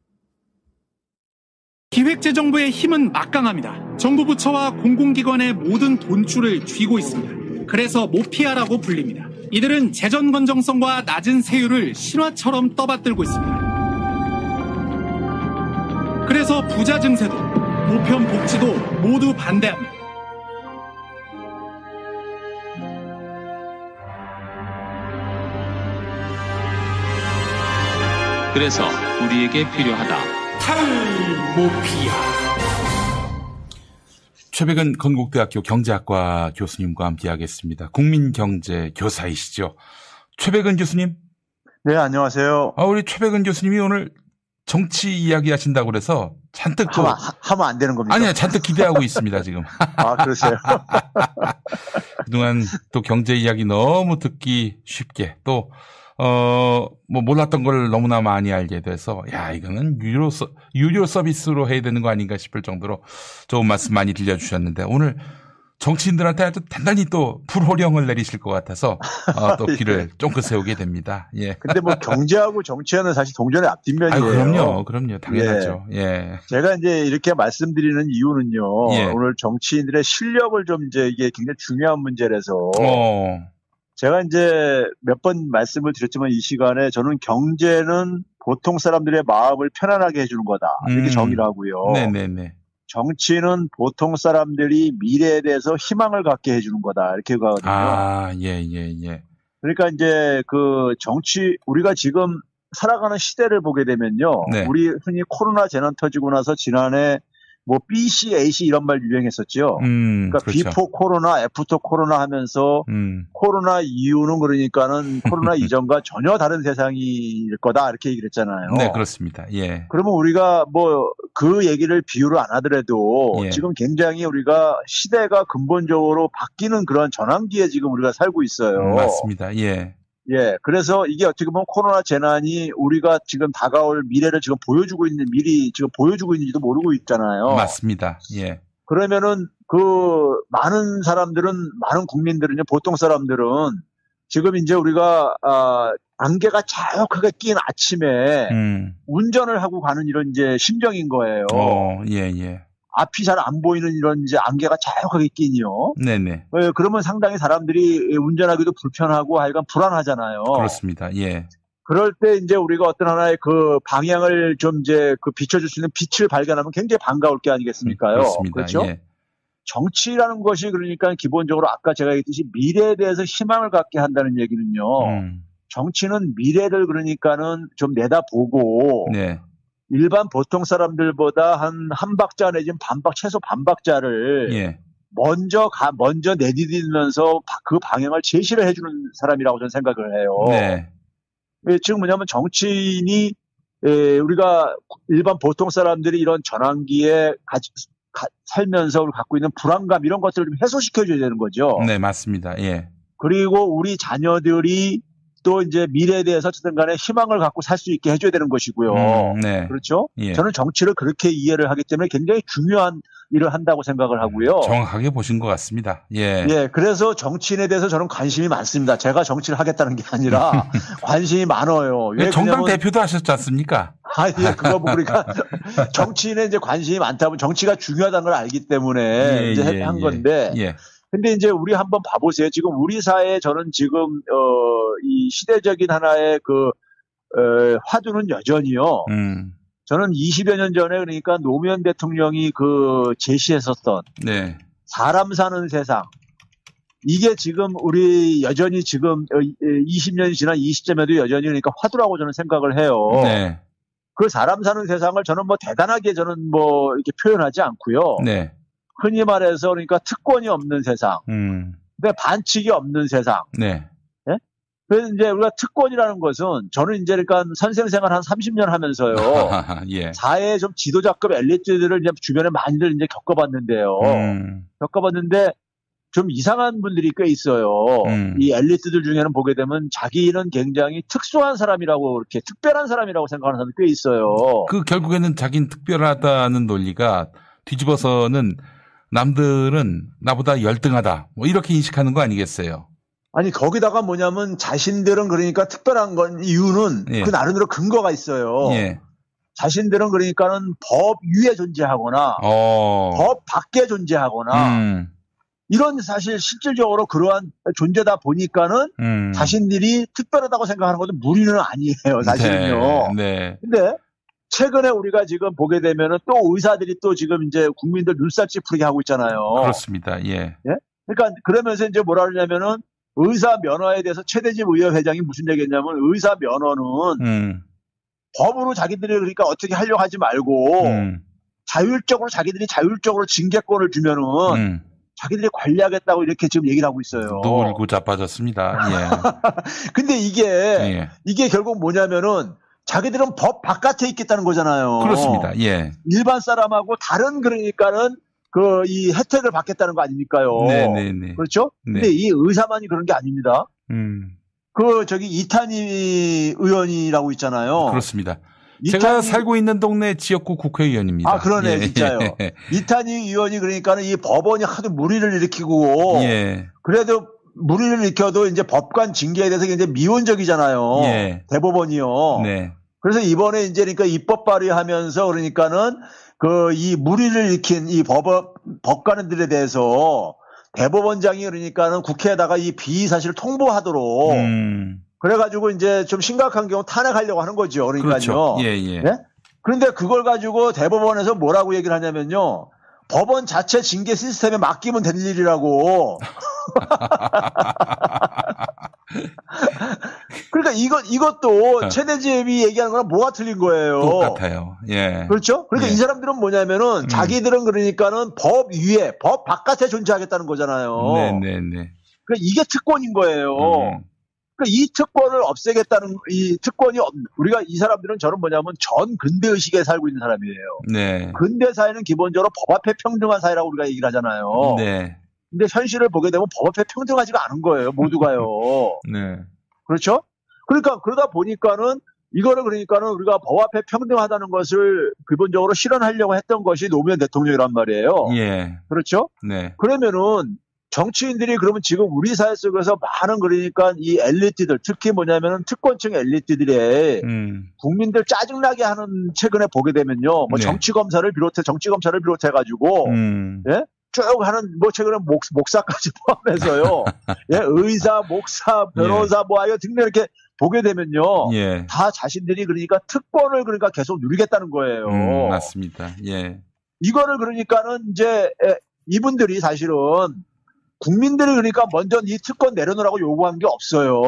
기획재정부의 힘은 막강합니다. 정부 부처와 공공기관의 모든 돈줄을 쥐고 있습니다. 그래서 모피아라고 불립니다. 이들은 재정 건정성과 낮은 세율을 신화처럼 떠받들고 있습니다. 그래서 부자 증세도 보편 복지도 모두 반대합니다. 그래서 우리에게 필요하다. 탈모피아. 최백은 건국대학교 경제학과 교수님과 함께하겠습니다. 국민경제 교사이시죠. 최백은 교수님. 네, 안녕하세요. 우리 최백은 교수님이 오늘 정치 이야기 하신다고 그래서 잔뜩 하면 안 되는 겁니까? 아니요, 잔뜩 기대하고 있습니다 지금. 아, 그러세요? 그동안 또 경제 이야기 너무 듣기 쉽게 또. 뭐 몰랐던 걸 너무나 많이 알게 돼서 야 이거는 유료 서비스로 해야 되는 거 아닌가 싶을 정도로 좋은 말씀 많이 들려주셨는데 오늘 정치인들한테 아주 단단히 또 불호령을 내리실 것 같아서 또 귀를 쫑긋 세우게 됩니다. 예. 근데 뭐 경제하고 정치하는 사실 동전의 앞뒷면이에요. 아유, 그럼요, 당연하죠. 예. 예. 제가 이제 이렇게 말씀드리는 이유는요. 예. 오늘 정치인들의 실력을 좀 이제 이게 굉장히 중요한 문제라서. 제가 이제 몇 번 말씀을 드렸지만 이 시간에 저는 경제는 보통 사람들의 마음을 편안하게 해주는 거다. 이렇게 정의를 하고요. 네네네. 정치는 보통 사람들이 미래에 대해서 희망을 갖게 해주는 거다. 이렇게 가거든요. 아, 예, 예, 예. 그러니까 이제 그 정치, 우리가 지금 살아가는 시대를 보게 되면요. 네. 우리 흔히 코로나 재난 터지고 나서 지난해 뭐 BC, AC 이런 말 유행했었죠. 그러니까 그렇죠. 비포 코로나, 애프터 코로나 하면서 코로나 이후는 그러니까는 코로나 이전과 전혀 다른 세상일 거다 이렇게 얘기를 했잖아요. 네, 그렇습니다. 예. 그러면 우리가 뭐 그 얘기를 비유를 안 하더라도 예. 지금 굉장히 우리가 시대가 근본적으로 바뀌는 그런 전환기에 지금 우리가 살고 있어요. 맞습니다. 예. 예, 그래서 이게 어떻게 보면 코로나 재난이 우리가 지금 다가올 미래를 지금 보여주고 있는 미리 지금 보여주고 있는지도 모르고 있잖아요. 맞습니다. 예. 그러면은 그 많은 사람들은 많은 국민들은요, 보통 사람들은 지금 이제 우리가 안개가 자욱하게 낀 아침에 운전을 하고 가는 이런 이제 심정인 거예요. 예, 예. 앞이 잘 안 보이는 이런 이제 안개가 자욱하게 끼니요. 네네. 그러면 상당히 사람들이 운전하기도 불편하고 하여간 불안하잖아요. 그렇습니다. 예. 그럴 때 이제 우리가 어떤 하나의 그 방향을 좀 이제 그 비춰줄 수 있는 빛을 발견하면 굉장히 반가울 게 아니겠습니까요? 그렇습니다. 그렇죠? 예. 정치라는 것이 그러니까 기본적으로 아까 제가 얘기했듯이 미래에 대해서 희망을 갖게 한다는 얘기는요. 정치는 미래를 그러니까는 좀 내다보고. 네. 일반 보통 사람들보다 한 박자 내지는 반박, 최소 반박자를 예. 먼저 내디디면서 그 방향을 제시를 해주는 사람이라고 저는 생각을 해요. 네. 지금 뭐냐면 정치인이, 우리가 일반 보통 사람들이 이런 전환기에 살면서 갖고 있는 불안감 이런 것들을 좀 해소시켜줘야 되는 거죠. 네, 맞습니다. 예. 그리고 우리 자녀들이 또 이제 미래에 대해서 어쨌든 간에 희망을 갖고 살 수 있게 해줘야 되는 것이고요. 네. 그렇죠? 예. 저는 정치를 그렇게 이해를 하기 때문에 굉장히 중요한 일을 한다고 생각을 하고요. 정확하게 보신 것 같습니다. 예. 예. 그래서 정치인에 대해서 저는 관심이 많습니다. 제가 정치를 하겠다는 게 아니라 관심이 많아요. 왜 정당 대표도 하셨지 않습니까? 아, 예. 그거 뭐 그러니까 정치인에 이제 관심이 많다 보면 정치가 중요하다는 걸 알기 때문에 예, 이제 한 건데. 예. 근데 이제 우리 한번 봐보세요. 지금 우리 사회에 저는 지금, 이 시대적인 하나의 그, 화두는 여전히요. 저는 20여 년 전에 그러니까 노무현 대통령이 그 제시했었던. 네. 사람 사는 세상. 이게 지금 우리 여전히 지금 20년이 지난 20점에도 여전히 그러니까 화두라고 저는 생각을 해요. 네. 그 사람 사는 세상을 저는 뭐 대단하게 저는 뭐 이렇게 표현하지 않고요. 네. 흔히 말해서 그러니까 특권이 없는 세상, 근데 반칙이 없는 세상. 네. 예? 그래서 이제 우리가 특권이라는 것은 저는 이제 그러니까 선생생활 한 30년 하면서요, 예. 사회의 좀 지도자급 엘리트들을 이제 주변에 많이들 이제 겪어봤는데요. 겪어봤는데 좀 이상한 분들이 꽤 있어요. 이 엘리트들 중에는 보게 되면 자기는 굉장히 특수한 사람이라고 이렇게 특별한 사람이라고 생각하는 사람이 꽤 있어요. 그 결국에는 자기는 특별하다는 논리가 뒤집어서는 남들은 나보다 열등하다 뭐 이렇게 인식하는 거 아니겠어요? 아니 거기다가 뭐냐면 자신들은 그러니까 특별한 건 이유는 예. 그 나름대로 근거가 있어요. 예. 자신들은 그러니까는 법 위에 존재하거나 법 밖에 존재하거나 이런 사실 실질적으로 그러한 존재다 보니까는 자신들이 특별하다고 생각하는 것은 무리는 아니에요. 사실은요. 네. 근데 최근에 우리가 지금 보게 되면은 또 의사들이 또 지금 이제 국민들 눈살 찌푸리게 하고 있잖아요. 그렇습니다. 예. 예? 그러니까 그러면서 이제 뭐라 그러냐면은 의사 면허에 대해서 최대집 의협회장이 무슨 얘기했냐면 의사 면허는 법으로 자기들이 그러니까 어떻게 하려고 하지 말고 자율적으로 자기들이 자율적으로 징계권을 주면은 자기들이 관리하겠다고 이렇게 지금 얘기를 하고 있어요. 놀고 자빠졌습니다. 예. 근데 이게 예. 이게 결국 뭐냐면은 자기들은 법 바깥에 있겠다는 거잖아요. 그렇습니다. 예. 일반 사람하고 다른 그러니까는 그 이 혜택을 받겠다는 거 아닙니까요? 네네네. 그렇죠? 네. 근데 이 의사만이 그런 게 아닙니다. 그 저기 이탄희 의원이라고 있잖아요. 그렇습니다. 제가 살고 있는 동네 지역구 국회의원입니다. 아, 그러네, 예. 진짜요. 이탄희 의원이 그러니까는 이 법원이 하도 무리를 일으키고 예. 그래도 무리를 일으켜도 이제 법관 징계에 대해서 굉장히 미온적이잖아요. 예. 대법원이요. 네. 그래서 이번에 이제 그러니까 입법 발의하면서 그러니까는 그 이 무리를 일으킨 이 법관들에 대해서 대법원장이 그러니까는 국회에다가 이 비의 사실을 통보하도록 그래가지고 이제 좀 심각한 경우 탄핵하려고 하는 거죠. 그러니까요. 그렇죠. 예, 예. 네? 그런데 그걸 가지고 대법원에서 뭐라고 얘기를 하냐면요. 법원 자체 징계 시스템에 맡기면 될 일이라고. 그러니까 이것도 최대집이 얘기하는 거랑 뭐가 틀린 거예요. 똑같아요. 예. 그렇죠? 그러니까 예. 이 사람들은 뭐냐면은 자기들은 그러니까는 법 위에, 법 바깥에 존재하겠다는 거잖아요. 네네네. 그러니까 이게 특권인 거예요. 그러니까 이 특권을 없애겠다는 이 특권이 우리가 이 사람들은 저는 뭐냐면 전 근대 의식에 살고 있는 사람이에요. 네. 근대 사회는 기본적으로 법 앞에 평등한 사회라고 우리가 얘기를 하잖아요. 네. 근데 현실을 보게 되면 법 앞에 평등하지가 않은 거예요. 모두가요. 네. 그렇죠? 그러니까 그러다 보니까는 이거를 그러니까는 우리가 법 앞에 평등하다는 것을 기본적으로 실현하려고 했던 것이 노무현 대통령이란 말이에요. 예. 그렇죠? 네. 그러면은 정치인들이 그러면 지금 우리 사회 속에서 많은 그러니까 이 엘리트들 특히 뭐냐면은 특권층 엘리트들의 국민들 짜증나게 하는 최근에 보게 되면요. 뭐 네. 정치 검사를 비롯해 가지고 예? 쭉 하는 뭐 최근에 목사까지 포함해서요. 예, 의사, 목사, 변호사 예. 뭐 아예 등등 이렇게 보게 되면요. 예. 다 자신들이 그러니까 특권을 그러니까 계속 누리겠다는 거예요. 맞습니다. 예. 이거를 그러니까는 이제 이분들이 사실은 국민들이 그러니까 먼저 이 특권 내려놓으라고 요구한 게 없어요.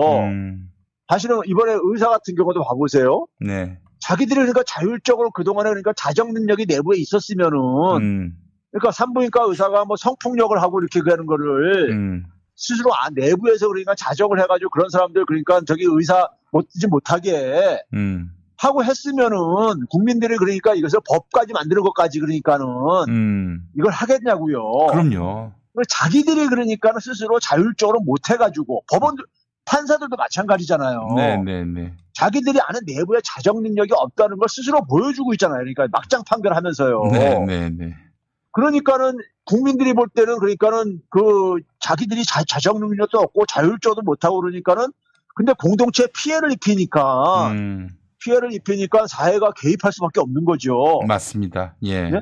사실은 이번에 의사 같은 경우도 봐보세요. 네. 자기들이 그러니까 자율적으로 그동안에 그러니까 자정 능력이 내부에 있었으면은 그러니까 산부인과 의사가 뭐 성폭력을 하고 이렇게 하는 거를 스스로 내부에서 그러니까 자정을 해가지고 그런 사람들 그러니까 저기 의사 못지 못하게 하고 했으면은 국민들이 그러니까 이것을 법까지 만드는 것까지 그러니까는 이걸 하겠냐고요. 그럼요. 자기들이 그러니까 스스로 자율적으로 못해가지고 법원 판사들도 마찬가지잖아요. 네네네. 자기들이 아는 내부의 자정 능력이 없다는 걸 스스로 보여주고 있잖아요. 그러니까 막장 판결하면서요. 네네네. 그러니까는 국민들이 볼 때는 그러니까는 그 자기들이 자정 능력도 없고 자율조도 못하고 그러니까는 근데 공동체에 피해를 입히니까 피해를 입히니까 사회가 개입할 수밖에 없는 거죠. 맞습니다. 예. 네?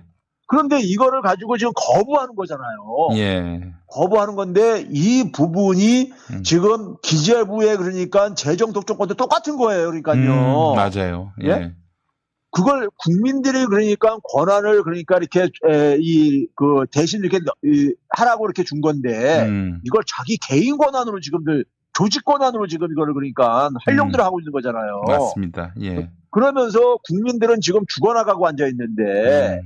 그런데 이거를 가지고 지금 거부하는 거잖아요. 예. 거부하는 건데 이 부분이 지금 기재부에 그러니까 재정 독점권도 똑같은 거예요. 그러니까요. 맞아요. 예. 예. 그걸 국민들이 그러니까 권한을 그러니까 이렇게 그 대신 이렇게 하라고 이렇게 준 건데 이걸 자기 개인 권한으로 지금들 조직 권한으로 지금 이거를 그러니까 활용들을 하고 있는 거잖아요. 맞습니다. 예. 그러면서 국민들은 지금 죽어나가고 앉아 있는데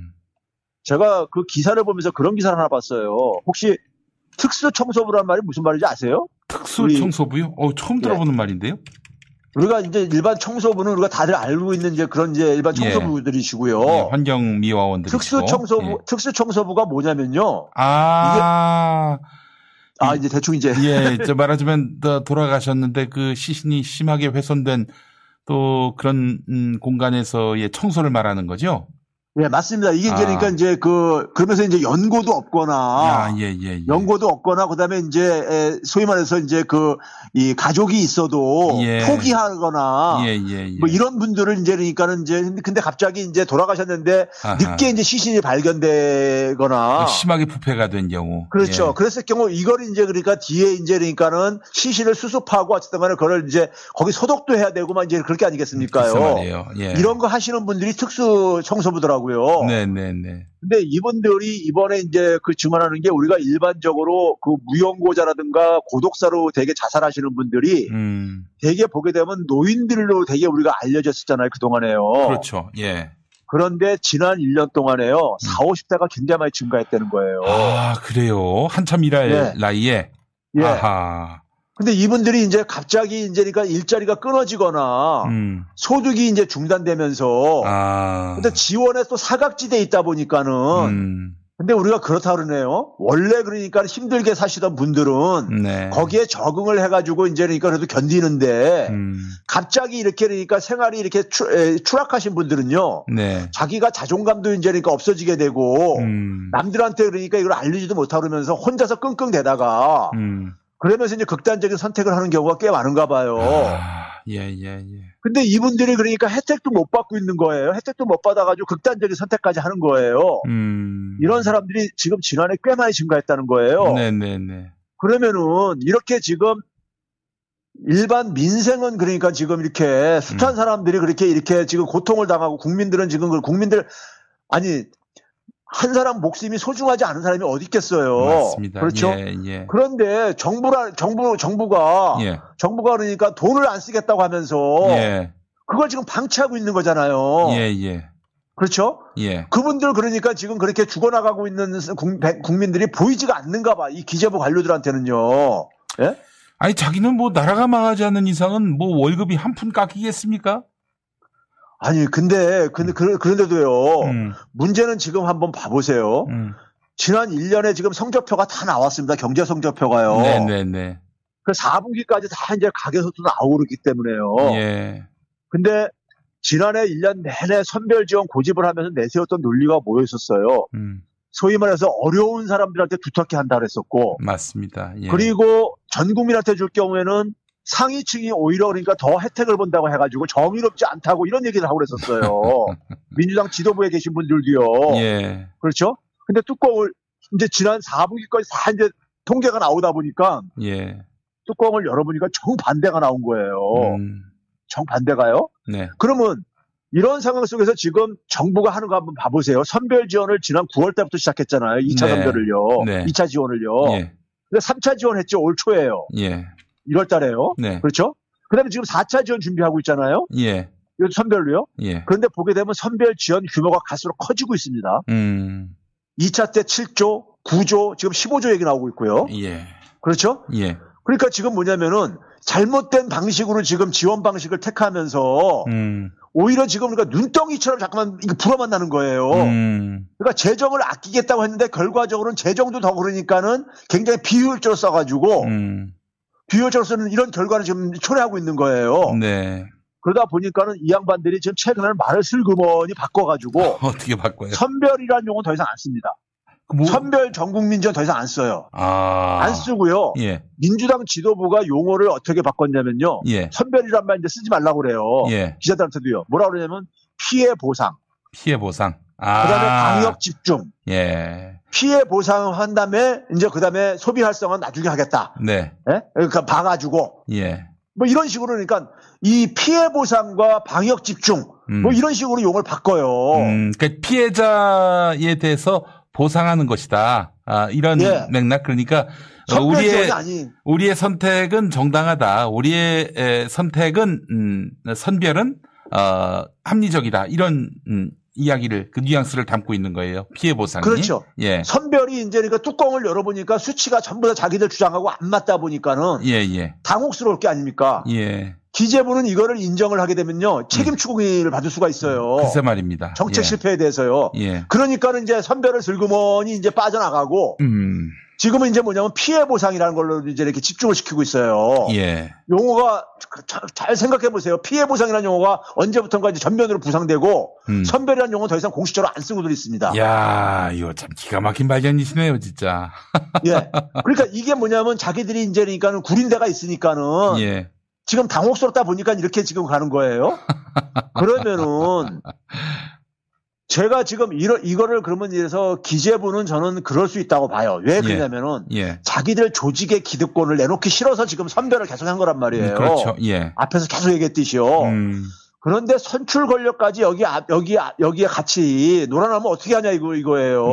제가 그 기사를 보면서 그런 기사를 하나 봤어요. 혹시 특수청소부란 말이 무슨 말인지 아세요? 특수청소부요? 처음 들어보는 말인데요. 우리가 이제 일반 청소부는 우리가 다들 알고 있는 이제 그런 이제 일반 청소부들이시고요. 예, 환경 미화원들이시고. 특수청소부가 뭐냐면요. 이제 대충 이제. 예, 저 말하자면 돌아가셨는데 그 시신이 심하게 훼손된 또 그런 공간에서의 청소를 말하는 거죠. 예, 맞습니다. 이게 그러니까 이제 그러면서 이제 연고도 없거나. 연고도 없거나, 그 다음에 이제, 소위 말해서 이제 이 가족이 있어도. 예. 포기하거나. 뭐 이런 분들을 이제 그러니까는 이제, 근데 갑자기 이제 돌아가셨는데. 아하. 늦게 이제 시신이 발견되거나. 심하게 부패가 된 경우. 그렇죠. 예. 그랬을 경우 이걸 이제 그러니까 뒤에 이제 그러니까는 시신을 수습하고 어쨌든 간에 그걸 이제 거기 소독도 해야 되고 막 이제 그렇게 아니겠습니까요. 말이에요. 예. 이런 거 하시는 분들이 특수 청소부더라고요. 네네네. 근데 이분들이 이번에 이제 그 증언하는 게 우리가 일반적으로 그 무연고자라든가 고독사로 되게 자살하시는 분들이 되게 보게 되면 노인들로 되게 우리가 알려졌었잖아요. 그동안에요. 그렇죠. 예. 그런데 지난 1년 동안에요. 40, 50대가 굉장히 많이 증가했다는 거예요. 아, 그래요. 한참 일할 나이에. 예. 아하. 근데 이분들이 이제 갑자기 이제 그러니까 일자리가 끊어지거나 소득이 이제 중단되면서 근데 지원에 또 사각지대에 있다 보니까는 근데 우리가 그렇다 그러네요. 원래 그러니까 힘들게 사시던 분들은 거기에 적응을 해가지고 이제 그러니까 그래도 견디는데 갑자기 이렇게 그러니까 생활이 이렇게 추락하신 분들은요. 자기가 자존감도 이제 그러니까 없어지게 되고 남들한테 그러니까 이걸 알리지도 못하고 그러면서 혼자서 끙끙대다가 그러면서 이제 극단적인 선택을 하는 경우가 꽤 많은가 봐요. 근데 이분들이 그러니까 혜택도 못 받고 있는 거예요. 혜택도 못 받아가지고 극단적인 선택까지 하는 거예요. 이런 사람들이 지금 지난해 꽤 많이 증가했다는 거예요. 그러면은 이렇게 지금 일반 민생은 그러니까 지금 이렇게 숱한 사람들이 그렇게 이렇게 지금 고통을 당하고 국민들은 지금 한 사람 목숨이 소중하지 않은 사람이 어디 있겠어요. 맞습니다. 그렇죠. 그런데 정부가 그러니까 돈을 안 쓰겠다고 하면서 그걸 지금 방치하고 있는 거잖아요. 그렇죠. 그분들 그러니까 지금 그렇게 죽어나가고 있는 국민들이 보이지가 않는가 봐. 이 기재부 관료들한테는요. 예? 아니 자기는 뭐 나라가 망하지 않는 이상은 뭐 월급이 한 푼 깎이겠습니까? 아니 그런데도요. 문제는 지금 한번 봐보세요. 지난 1년에 지금 성적표가 다 나왔습니다. 경제 성적표가요. 그 4분기까지 다 이제 가계소득도 나오고 그렇기 때문에요. 근데 지난해 1년 내내 선별지원 고집을 하면서 내세웠던 논리가 뭐였었어요. 소위 말해서 어려운 사람들한테 두텁게 한다 그랬었고. 맞습니다. 예. 그리고 전 국민한테 줄 경우에는 상위층이 오히려 그러니까 더 혜택을 본다고 해가지고 정의롭지 않다고 이런 얘기를 하고 그랬었어요. 민주당 지도부에 계신 분들도요. 그렇죠? 근데 뚜껑을 이제 지난 4분기까지 다 이제 통계가 나오다 보니까 뚜껑을 열어보니까 정반대가 나온 거예요. 정반대가요? 그러면 이런 상황 속에서 지금 정부가 하는 거 한번 봐보세요. 선별 지원을 지난 9월 때부터 시작했잖아요. 2차 선별을요. 2차 지원을요. 근데 3차 지원했죠. 올 초에요. 1월 달에요. 그렇죠? 그 다음에 지금 4차 지원 준비하고 있잖아요. 이거 선별로요. 그런데 보게 되면 선별 지원 규모가 갈수록 커지고 있습니다. 2차 때 7조, 9조, 지금 15조 얘기 나오고 있고요. 그렇죠? 그러니까 지금 뭐냐면은 잘못된 방식으로 지금 지원 방식을 택하면서 오히려 지금 우리가 그러니까 눈덩이처럼 자꾸만 불어만 나는 거예요. 그러니까 재정을 아끼겠다고 했는데 결과적으로는 재정도 더 그러니까는 굉장히 비효율적으로 써가지고 비효철수는 이런 결과를 지금 초래하고 있는 거예요. 네. 그러다 보니까는 이 양반들이 지금 최근에는 말을 슬그머니 바꿔가지고 어떻게 바꿔요? 선별이라는 용어는 더 이상 안 씁니다. 뭐... 선별 전국민전 더 이상 안 써요. 아... 안 쓰고요. 예. 민주당 지도부가 용어를 어떻게 바꿨냐면요. 예. 선별이란 말 이제 쓰지 말라고 그래요. 예. 기자들한테도요. 뭐라 그러냐면 피해 보상. 피해 보상. 아... 그다음에 방역 집중. 예. 피해 보상한 다음에 이제 그다음에 소비 활성은 나중에 하겠다. 네. 예? 그러니까 박아주고. 예. 뭐 이런 식으로 그러니까 이 피해 보상과 방역 집중 뭐 이런 식으로 용어를 바꿔요. 그러니까 피해자에 대해서 보상하는 것이다. 아, 이런 예. 맥락. 그러니까 우리의 선택은 정당하다. 우리의 선택은 선별은 합리적이다. 이런 이야기를 그 뉘앙스를 담고 있는 거예요. 피해 보상이. 그렇죠. 예. 선별이 이제 그러니까 뚜껑을 열어보니까 수치가 전부 다 자기들 주장하고 안 맞다 보니까는 예예. 당혹스러울 게 아닙니까? 예. 기재부는 이거를 인정을 하게 되면요. 책임 추궁을 받을 수가 있어요. 글쎄 말입니다. 정책 예. 실패에 대해서요. 예. 그러니까는 이제 선별을 슬그머니 이제 빠져나가고 지금은 이제 뭐냐면 피해 보상이라는 걸로 이제 이렇게 집중을 시키고 있어요. 예. 용어가 잘 생각해 보세요. 피해 보상이라는 용어가 언제부턴가 이제 전면으로 부상되고 선별이라는 용어 더 이상 공식적으로 안 쓰고들 있습니다. 야, 이거 참 기가 막힌 발견이시네요, 진짜. 예. 그러니까 이게 뭐냐면 자기들이 이제 그러니까는 구린대가 있으니까는 예. 지금 당혹스럽다 보니까 이렇게 지금 가는 거예요. 그러면은 제가 지금 이거를 그러면 이래서 기재부는 저는 그럴 수 있다고 봐요. 왜 그러냐면은 예, 예. 자기들 조직의 기득권을 내놓기 싫어서 지금 선별을 계속한 거란 말이에요. 그렇죠. 예. 앞에서 계속 얘기했듯이요. 그런데 선출 권력까지 여기에 같이 놀아나면 어떻게 하냐 이거예요.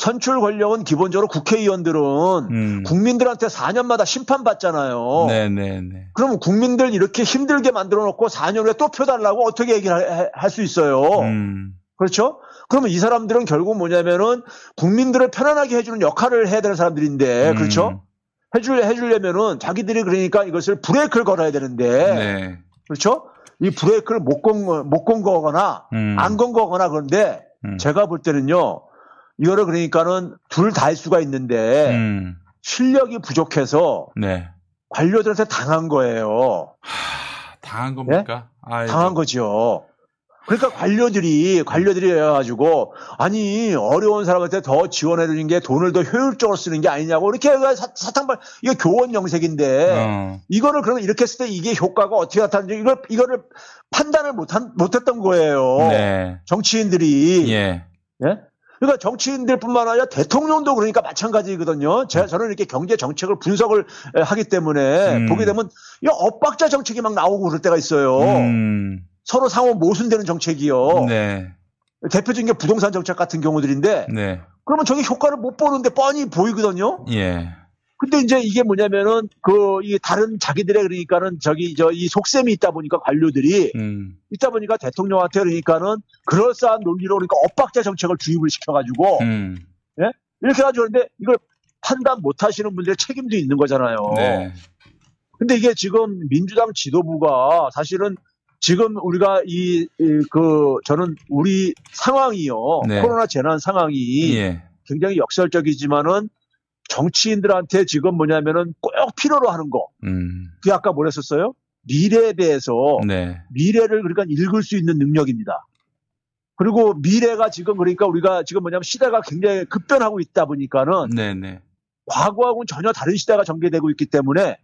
선출 권력은 기본적으로 국회의원들은 국민들한테 4년마다 심판받잖아요. 네네네. 그러면 국민들 이렇게 힘들게 만들어 놓고 4년 후에 또 펴달라고 어떻게 얘기를 할 수 있어요. 그렇죠? 그러면 이 사람들은 결국 뭐냐면은 국민들을 편안하게 해주는 역할을 해야 되는 사람들인데, 그렇죠? 해주려면은 자기들이 그러니까 이것을 브레이크를 걸어야 되는데, 네. 그렇죠? 이 브레이크를 못 건 거거나, 안 건 거거나 그런데 제가 볼 때는요, 이거를 그러니까는 둘 다 할 수가 있는데 실력이 부족해서 네. 관료들한테 당한 거예요. 당한 겁니까? 네? 아이고. 당한 거죠. 그러니까 관료들이 해가지고 아니 어려운 사람한테 더 지원해주는 게 돈을 더 효율적으로 쓰는 게 아니냐고 이렇게 사탕발 이거 교원 영색인데 이거를 그러면 이렇게 했을 때 이게 효과가 어떻게 나타나는지 이거를 판단을 못했던 거예요. 네. 정치인들이. 예. 네? 그러니까 정치인들뿐만 아니라 대통령도 그러니까 마찬가지거든요. 저는 이렇게 경제 정책을 분석을 하기 때문에 보게 되면 이 엇박자 정책이 막 나오고 그럴 때가 있어요. 서로 상호 모순되는 정책이요. 네. 대표적인 게 부동산 정책 같은 경우들인데 네. 그러면 저게 효과를 못 보는데 뻔히 보이거든요. 예. 근데 이제 이게 뭐냐면은 이 다른 자기들의 그러니까는 이 속셈이 있다 보니까 관료들이 있다 보니까 대통령한테 그러니까는 그럴싸한 논리로 그러니까 엇박자 정책을 주입을 시켜가지고 예? 이렇게 해가지고 그런데 이걸 판단 못 하시는 분들의 책임도 있는 거잖아요. 네. 근데 이게 지금 민주당 지도부가 사실은 지금 우리가 저는 우리 상황이요. 네. 코로나 재난 상황이 예. 굉장히 역설적이지만은 정치인들한테 지금 뭐냐면은 꼭 필요로 하는 거. 그게 아까 뭘 했었어요? 미래에 대해서 네. 미래를 그러니까 읽을 수 있는 능력입니다. 그리고 미래가 지금 그러니까 우리가 지금 뭐냐면 시대가 굉장히 급변하고 있다 보니까는 네네. 과거하고는 전혀 다른 시대가 전개되고 있기 때문에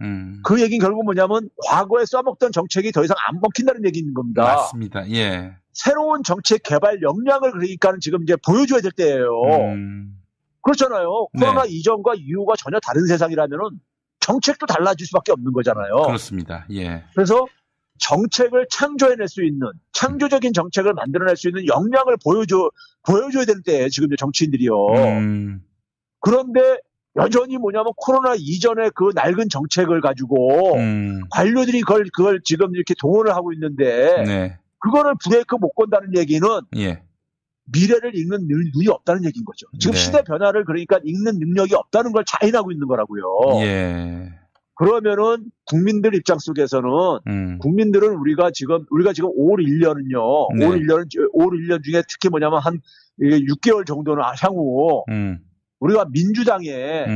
그 얘기는 결국 뭐냐면 과거에 써먹던 정책이 더 이상 안 먹힌다는 얘기인 겁니다. 맞습니다. 예. 새로운 정책 개발 역량을 그러니까는 지금 이제 보여줘야 될 때예요. 그렇잖아요. 코로나 네. 이전과 이후가 전혀 다른 세상이라면은 정책도 달라질 수밖에 없는 거잖아요. 그렇습니다. 예. 그래서 정책을 창조해낼 수 있는 창조적인 정책을 만들어낼 수 있는 역량을 보여줘야 될 때 지금 이제 정치인들이요. 그런데 여전히 뭐냐면 코로나 이전의 그 낡은 정책을 가지고 관료들이 그걸 지금 이렇게 동원을 하고 있는데 네. 그거를 브레이크 못 건다는 얘기는. 예. 미래를 읽는 눈이 없다는 얘기인 거죠. 지금 네. 시대 변화를 그러니까 읽는 능력이 없다는 걸 자인하고 있는 거라고요. 예. 그러면은 국민들 입장 속에서는 국민들은 우리가 지금 올 1년은요. 네. 올 1년 중에 특히 뭐냐면 한 6개월 정도는 향후 우리가 민주당에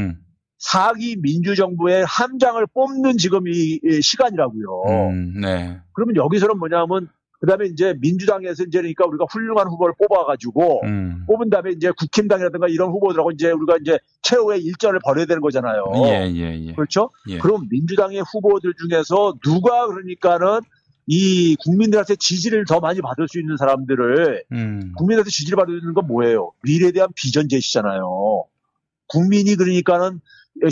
4기 민주정부의 함장을 뽑는 지금 이 시간이라고요. 네. 그러면 여기서는 뭐냐면 그다음에 이제 민주당에서 이제 그러니까 우리가 훌륭한 후보를 뽑아가지고 뽑은 다음에 이제 국힘당이라든가 이런 후보들하고 이제 우리가 이제 최후의 일전을 벌여야 되는 거잖아요. 예. 그렇죠? 예. 그럼 민주당의 후보들 중에서 누가 그러니까는 이 국민들한테 지지를 더 많이 받을 수 있는 사람들을 국민한테 지지를 받는 건 뭐예요? 미래에 대한 비전 제시잖아요. 국민이 그러니까는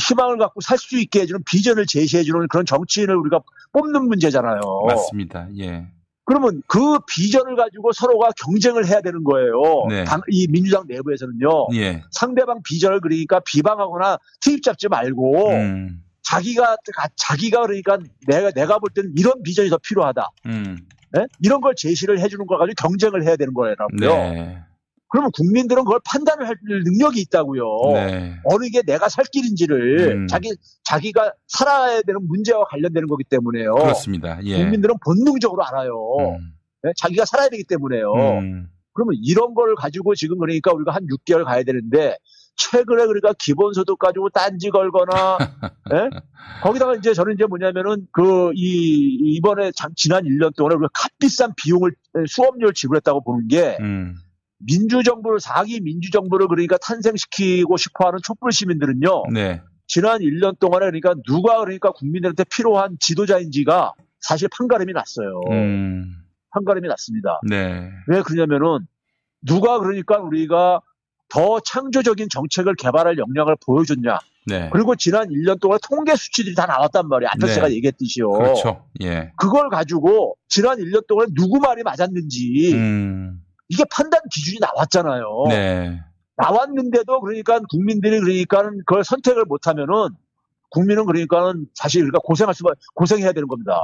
희망을 갖고 살 수 있게 해주는 비전을 제시해주는 그런 정치인을 우리가 뽑는 문제잖아요. 맞습니다. 예. 그러면 그 비전을 가지고 서로가 경쟁을 해야 되는 거예요. 네. 이 민주당 내부에서는요. 예. 상대방 비전을 그러니까 비방하거나 트집 잡지 말고 자기가 그러니까 내가 볼 때는 이런 비전이 더 필요하다. 네? 이런 걸 제시를 해주는 걸 가지고 경쟁을 해야 되는 거예요. 네. 그러면 국민들은 그걸 판단을 할 능력이 있다고요. 네. 어느 게 내가 살 길인지를 자기가 살아야 되는 문제와 관련되는 거기 때문에요. 그렇습니다. 예. 국민들은 본능적으로 알아요. 네? 자기가 살아야 되기 때문에요. 그러면 이런 걸 가지고 지금 그러니까 우리가 한 6개월 가야 되는데 최근에 그러니까 기본소득 가지고 딴지 걸거나, 예? 거기다가 이제 저는 이제 뭐냐면은 이번에 지난 1년 동안에 우리가 값비싼 비용을 수업료를 지불했다고 보는 게, 민주정부를, 4기 민주정부를 그러니까 탄생시키고 싶어 하는 촛불 시민들은요, 네. 지난 1년 동안에 그러니까 누가 그러니까 국민들한테 필요한 지도자인지가 사실 판가름이 났어요. 판가름이 났습니다. 네. 왜 그러냐면은 누가 그러니까 우리가 더 창조적인 정책을 개발할 역량을 보여줬냐. 네. 그리고 지난 1년 동안 통계 수치들이 다 나왔단 말이에요. 앞에서 제가 얘기했듯이요. 그렇죠. 예. 그걸 가지고 지난 1년 동안 누구 말이 맞았는지 이게 판단 기준이 나왔잖아요. 네. 나왔는데도 그러니까 국민들이 그러니까 그걸 선택을 못하면은 국민은 그러니까 사실 그러니까 고생해야 되는 겁니다.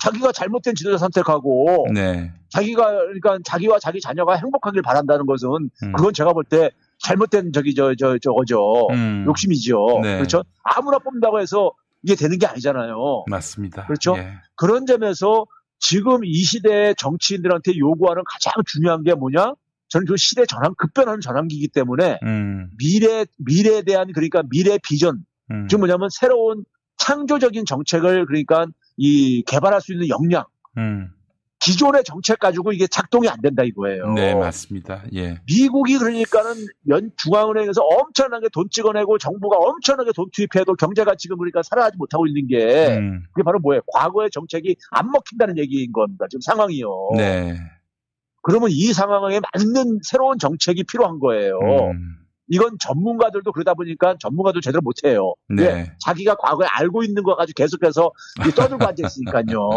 자기가 잘못된 지도자 선택하고, 네. 자기와 자기 자녀가 행복하길 바란다는 것은, 그건 제가 볼 때 잘못된 저거죠. 욕심이죠. 네. 그렇죠? 아무나 뽑는다고 해서 이게 되는 게 아니잖아요. 맞습니다. 그렇죠? 예. 그런 점에서 지금 이 시대의 정치인들한테 요구하는 가장 중요한 게 뭐냐? 저는 그 시대 급변하는 전환기이기 때문에, 미래에 대한 그러니까 미래 비전, 지금 뭐냐면 새로운 창조적인 정책을 그러니까 이 개발할 수 있는 역량, 기존의 정책 가지고 이게 작동이 안 된다 이거예요. 네, 맞습니다. 예. 미국이 그러니까는 중앙은행에서 엄청나게 돈 찍어내고 정부가 엄청나게 돈 투입해도 경제가 지금 그러니까 살아나지 못하고 있는 게 그게 바로 뭐예요? 과거의 정책이 안 먹힌다는 얘기인 겁니다. 지금 상황이요. 네. 그러면 이 상황에 맞는 새로운 정책이 필요한 거예요. 이건 전문가들도 그러다 보니까 전문가도 제대로 못해요. 네. 자기가 과거에 알고 있는 거 가지고 계속해서 떠들고 앉아있으니까요.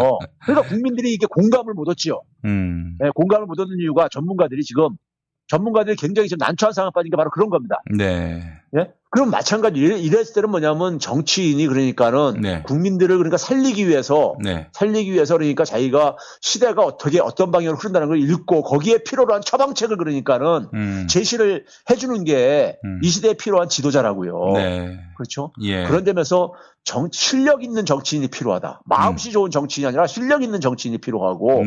그러니까 국민들이 이게 공감을 못 얻지요. 네, 공감을 못 얻는 이유가 전문가들이 굉장히 지금 난처한 상황 빠진 게 바로 그런 겁니다. 네. 네? 그럼 마찬가지 이랬을 때는 뭐냐면 정치인이 그러니까는, 네. 국민들을 그러니까 살리기 위해서 그러니까 자기가 시대가 어떤 방향으로 흐른다는 걸 읽고 거기에 필요로 한 처방책을 그러니까는 제시를 해주는 게 이 시대에 필요한 지도자라고요. 네. 그렇죠. 예. 그런 점에서 실력 있는 정치인이 필요하다. 마음씨 좋은 정치인이 아니라 실력 있는 정치인이 필요하고,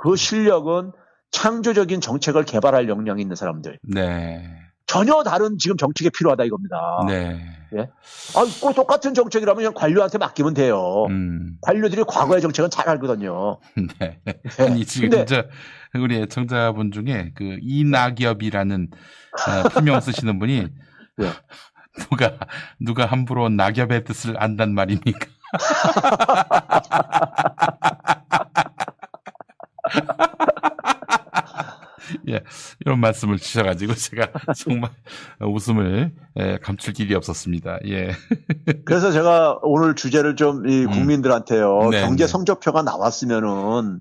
그 실력은 창조적인 정책을 개발할 역량이 있는 사람들. 네. 전혀 다른 지금 정책이 필요하다 이겁니다. 네. 예? 꼭 똑같은 정책이라면 그냥 관료한테 맡기면 돼요. 관료들이 과거의 정책은 잘 알거든요. 네. 아니, 지금 진짜 우리 애청자분 중에 그 이낙엽이라는 표명 쓰시는 분이 네. 누가 함부로 낙엽의 뜻을 안단 말입니까? 예, 이런 말씀을 주셔가지고 제가 정말 웃음을 감출 길이 없었습니다. 예. 그래서 제가 오늘 주제를 좀 이 국민들한테요, 네, 경제 성적표가 나왔으면은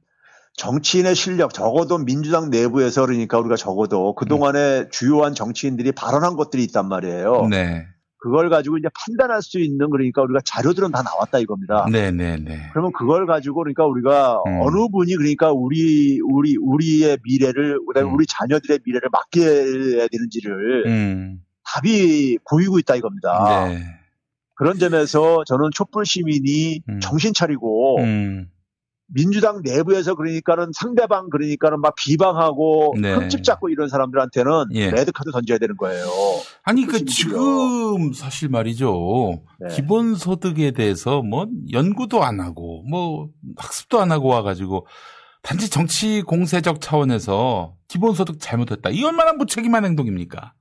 정치인의 실력, 적어도 민주당 내부에서 그러니까 우리가 적어도 그동안에 주요한 정치인들이 발언한 것들이 있단 말이에요. 네. 그걸 가지고 이제 판단할 수 있는 그러니까 우리가 자료들은 다 나왔다 이겁니다. 네네네. 그러면 그걸 가지고 그러니까 우리가 어느 분이 그러니까 우리의 미래를, 그다음에 우리 자녀들의 미래를 맡겨야 되는지를 답이 보이고 있다 이겁니다. 네. 그런 점에서 저는 촛불 시민이 정신 차리고 민주당 내부에서 그러니까는 상대방 그러니까는 막 비방하고 흠집 잡고 이런 사람들한테는, 예. 레드카드 던져야 되는 거예요. 아니 그 지금 사실 말이죠. 네. 기본소득에 대해서 뭐 연구도 안 하고 뭐 학습도 안 하고 와가지고 단지 정치 공세적 차원에서 기본소득 잘못했다. 이 얼마나 무책임한 행동입니까?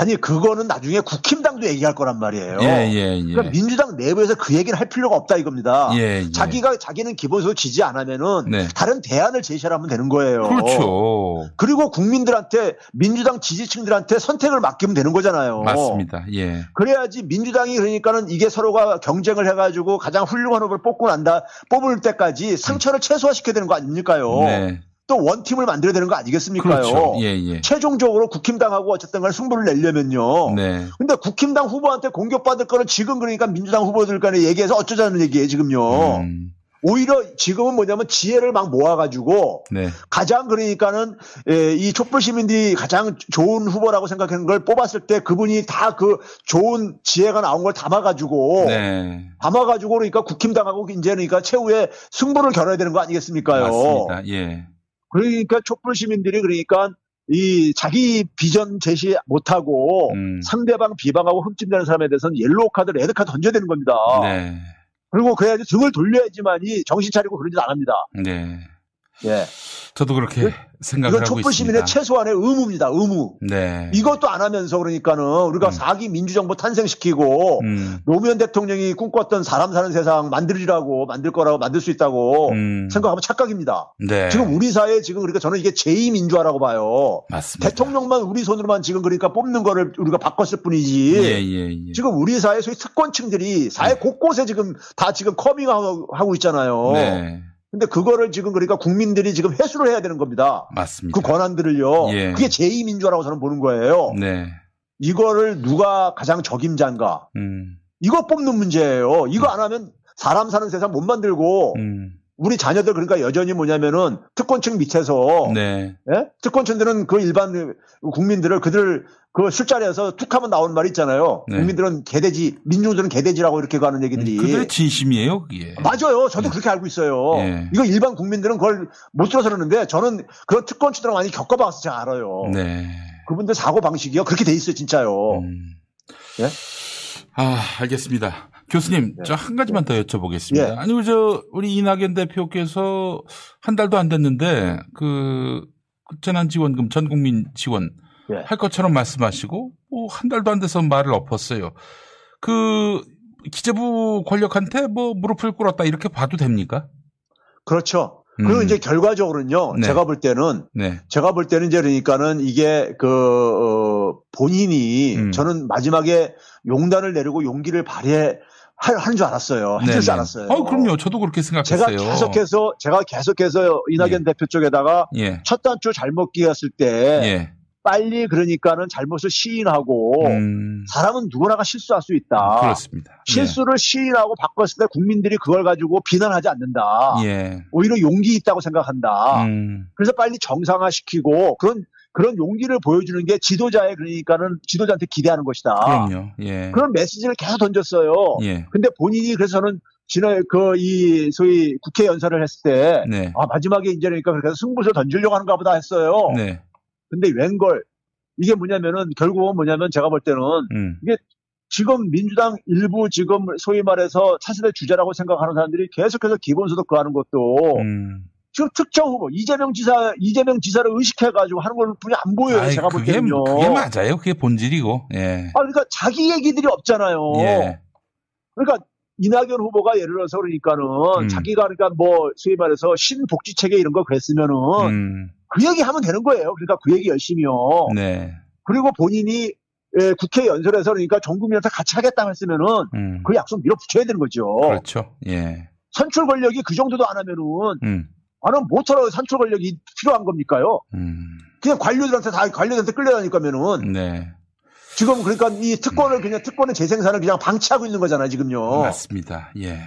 아니 그거는 나중에 국힘당도 얘기할 거란 말이에요. 예. 그러니까 민주당 내부에서 그 얘기는 할 필요가 없다 이겁니다. 예. 자기는 기본소득 지지 안 하면은 네. 다른 대안을 제시하면 되는 거예요. 그렇죠. 그리고 국민들한테 민주당 지지층들한테 선택을 맡기면 되는 거잖아요. 맞습니다. 예. 그래야지 민주당이 그러니까는 이게 서로가 경쟁을 해가지고 가장 훌륭한 후보를 뽑을 때까지 상처를 최소화시켜야 되는 거 아닙니까요? 네. 또 원팀을 만들어야 되는 거 아니겠습니까요? 그렇죠. 예. 최종적으로 국힘당하고 어쨌든 간에 승부를 내려면요. 네. 근데 국힘당 후보한테 공격받을 거는 지금 그러니까 민주당 후보들 간에 얘기해서 어쩌자는 얘기예요, 지금요. 오히려 지금은 뭐냐면 지혜를 막 모아가지고 네. 가장 그러니까는 이 촛불 시민들이 가장 좋은 후보라고 생각하는 걸 뽑았을 때 그분이 다 그 좋은 지혜가 나온 걸 담아가지고 네. 담아가지고 그러니까 국힘당하고 이제 그러니까 최후에 승부를 겨뤄야 되는 거 아니겠습니까요? 맞습니다. 예. 그러니까 촛불 시민들이 그러니까 이 자기 비전 제시 못하고 상대방 비방하고 흠집되는 사람에 대해서는 옐로우 카드, 레드 카드 던져야 되는 겁니다. 네. 그리고 그래야지 등을 돌려야지만이 정신 차리고 그런 짓 안 합니다. 네. 예. 저도 그렇게 생각을 하고 있습니다. 이건 촛불 시민의 최소한의 의무입니다. 의무. 네. 이것도 안 하면서 그러니까는 우리가 4기 민주정부 탄생시키고 노무현 대통령이 꿈꿨던 사람 사는 세상 만들으라고 만들 거라고 만들 수 있다고 생각하면 착각입니다. 네. 지금 우리 사회에 지금 그러니까 저는 이게 제2민주화라고 봐요. 맞습니다. 대통령만 우리 손으로만 지금 그러니까 뽑는 거를 우리가 바꿨을 뿐이지. 예. 지금 우리 사회 소위 특권층들이 사회 곳곳에 지금 다 지금 커밍하고 있잖아요. 네. 근데 그거를 지금 그러니까 국민들이 지금 회수를 해야 되는 겁니다. 맞습니다. 그 권한들을요. 예. 그게 제2민주화라고 저는 보는 거예요. 네. 이거를 누가 가장 적임자인가. 이거 뽑는 문제예요. 이거 안 하면 사람 사는 세상 못 만들고 우리 자녀들 그러니까 여전히 뭐냐면은 특권층 밑에서 네. 예? 특권층들은 그 일반 국민들을 그들 그 술자리에서 툭 하면 나오는 말이 있잖아요. 네. 국민들은 개돼지, 민중들은 개돼지라고 이렇게 가는 얘기들이. 그들의 진심이에요, 그게. 맞아요. 저도 그렇게 알고 있어요. 네. 이거 일반 국민들은 그걸 못 들어서 그러는데 저는 그런 특권층들을 많이 겪어봐서 잘 알아요. 네. 그분들 사고 방식이요. 그렇게 돼 있어요, 진짜요. 예? 아, 알겠습니다. 교수님, 저 한 가지만 더 여쭤보겠습니다. 예. 아니, 우리 이낙연 대표께서 한 달도 안 됐는데, 재난지원금, 전 국민 지원 예. 할 것처럼 말씀하시고, 뭐, 한 달도 안 돼서 말을 엎었어요. 기재부 권력한테 뭐, 무릎을 꿇었다, 이렇게 봐도 됩니까? 그렇죠. 그리고 이제 결과적으로는요, 네. 제가 볼 때는 이제 그러니까는 이게 본인이 저는 마지막에 용단을 내리고 용기를 하는 줄 알았어요. 해줄 줄 알았어요. 그럼요. 저도 그렇게 생각했어요. 제가 계속해서 이낙연 대표 쪽에다가 첫 단추 잘못 끼었을 때 빨리 그러니까는 잘못을 시인하고 사람은 누구나가 실수할 수 있다. 그렇습니다. 실수를 시인하고 바꿨을 때 국민들이 그걸 가지고 비난하지 않는다. 오히려 용기 있다고 생각한다. 그래서 빨리 정상화시키고 그런 용기를 보여주는 게 지도자의 그러니까는 지도자한테 기대하는 것이다. 그럼요. 그런 메시지를 계속 던졌어요. 근데 본인이 그래서는 지난 소위 국회 연설을 했을 때 마지막에 이제 그러니까 그래서 승부수를 던지려고 하는가 보다 했어요. 네. 근데 웬걸 이게 뭐냐면은 결국은 뭐냐면 제가 볼 때는 이게 지금 민주당 일부 지금 소위 말해서 차세대 주자라고 생각하는 사람들이 계속해서 기본소득 구하는 것도 지금 특정 후보 이재명 지사를 의식해가지고 하는 걸 분이 안 보여요. 아이, 제가 볼 때는요. 그게 맞아요. 그게 본질이고. 예. 그러니까 자기 얘기들이 없잖아요. 예. 그러니까 이낙연 후보가 예를 들어서 그러니까는 자기가 그러니까 뭐 소위 말해서 신복지체계 이런 거 그랬으면은. 그 얘기 하면 되는 거예요. 그러니까 그 얘기 열심히요. 네. 그리고 본인이 국회 연설에서 그러니까 전 국민한테 같이 하겠다고 했으면은 그 약속 밀어붙여야 되는 거죠. 그렇죠. 예. 선출 권력이 그 정도도 안 하면은 뭐처럼 선출 권력이 필요한 겁니까요? 그냥 관료들한테 끌려다니까면은. 네. 지금 그러니까 이 특권을 그냥 특권의 재생산을 그냥 방치하고 있는 거잖아요, 지금요. 맞습니다. 예.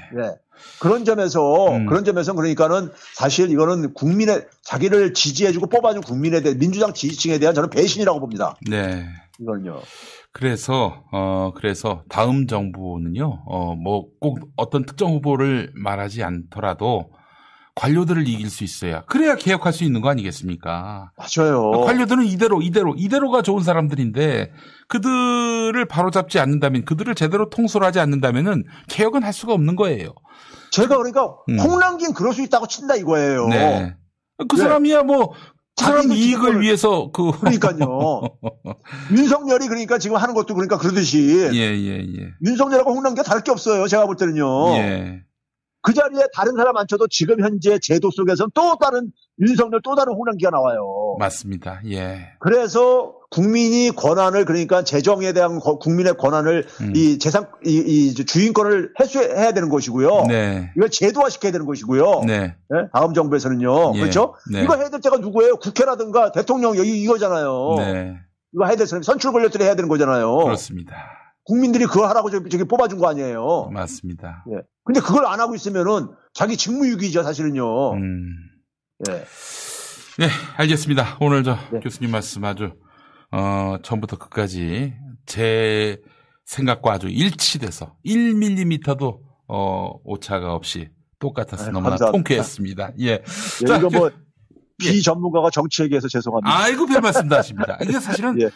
그런 점에서 그러니까는 사실 이거는 국민의 자기를 지지해주고 뽑아준 민주당 지지층에 대한 저는 배신이라고 봅니다. 네. 이건요. 그래서 다음 정부는요, 뭐 꼭 어떤 특정 후보를 말하지 않더라도 관료들을 이길 수 있어야, 그래야 개혁할 수 있는 거 아니겠습니까? 맞아요. 관료들은 이대로가 좋은 사람들인데 그들을 바로잡지 않는다면, 그들을 제대로 통솔하지 않는다면은 개혁은 할 수가 없는 거예요. 제가 그러니까 홍남기는 그럴 수 있다고 친다 이거예요. 네. 그 사람이야 뭐 그 사람 이익을 위해서 그 그러니까요. 윤석열이 그러니까 지금 하는 것도 그러니까 그러듯이 예. 윤석열하고 홍남기가 다를 게 없어요. 제가 볼 때는요. 예. 그 자리에 다른 사람 앉혀도 지금 현재 제도 속에서는 또 다른 윤석열, 또 다른 홍남기가 나와요. 맞습니다. 예. 그래서 국민이 권한을, 그러니까 재정에 대한 국민의 권한을 이 재산 이 주인권을 해소해야 되는 것이고요. 네. 이걸 제도화 시켜야 되는 것이고요. 네. 네? 다음 정부에서는요. 예. 그렇죠? 네. 이거 해야 될 때가 누구예요? 국회라든가 대통령 여기 이거잖아요. 네. 이거 해야 될 사람이 선출 권력들이 해야 되는 거잖아요. 그렇습니다. 국민들이 그거 하라고 저기 뽑아준 거 아니에요. 맞습니다. 예. 근데 그걸 안 하고 있으면은 자기 직무유기죠, 사실은요. 예. 네, 알겠습니다. 오늘 저 네. 교수님 말씀 아주 처음부터 끝까지 제 생각과 아주 일치돼서 1mm도 오차가 없이 똑같아서 너무나 감사합니다. 통쾌했습니다. 예. 예, 자, 이거 뭐 비전문가가 정치에게서 죄송합니다. 아이고, 별 말씀도 하십니다. 이게 사실은, 예.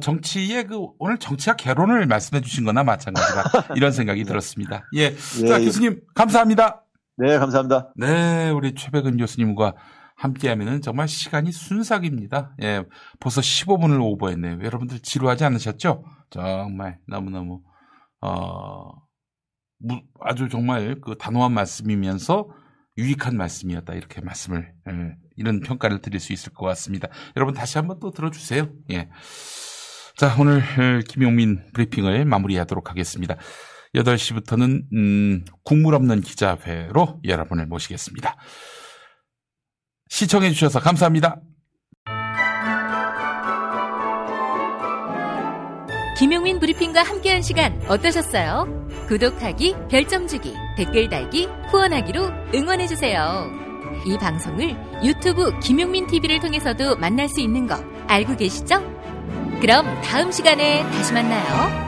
정치의 오늘 정치학 개론을 말씀해 주신 거나 마찬가지라 이런 생각이 들었습니다. 예. 자, 교수님, 감사합니다. 네, 감사합니다. 네, 우리 최백은 교수님과 함께하면은 정말 시간이 순삭입니다. 예. 벌써 15분을 오버했네요. 여러분들 지루하지 않으셨죠? 정말 너무너무, 아주 정말 그 단호한 말씀이면서 유익한 말씀이었다. 이렇게 말씀을, 이런 평가를 드릴 수 있을 것 같습니다. 여러분 다시 한번 또 들어주세요. 예. 자, 오늘 김용민 브리핑을 마무리하도록 하겠습니다. 8시부터는 국물 없는 기자회로 여러분을 모시겠습니다. 시청해 주셔서 감사합니다. 김용민 브리핑과 함께한 시간 어떠셨어요? 구독하기, 별점 주기, 댓글 달기, 후원하기로 응원해 주세요. 이 방송을 유튜브 김용민 TV를 통해서도 만날 수 있는 거 알고 계시죠? 그럼 다음 시간에 다시 만나요.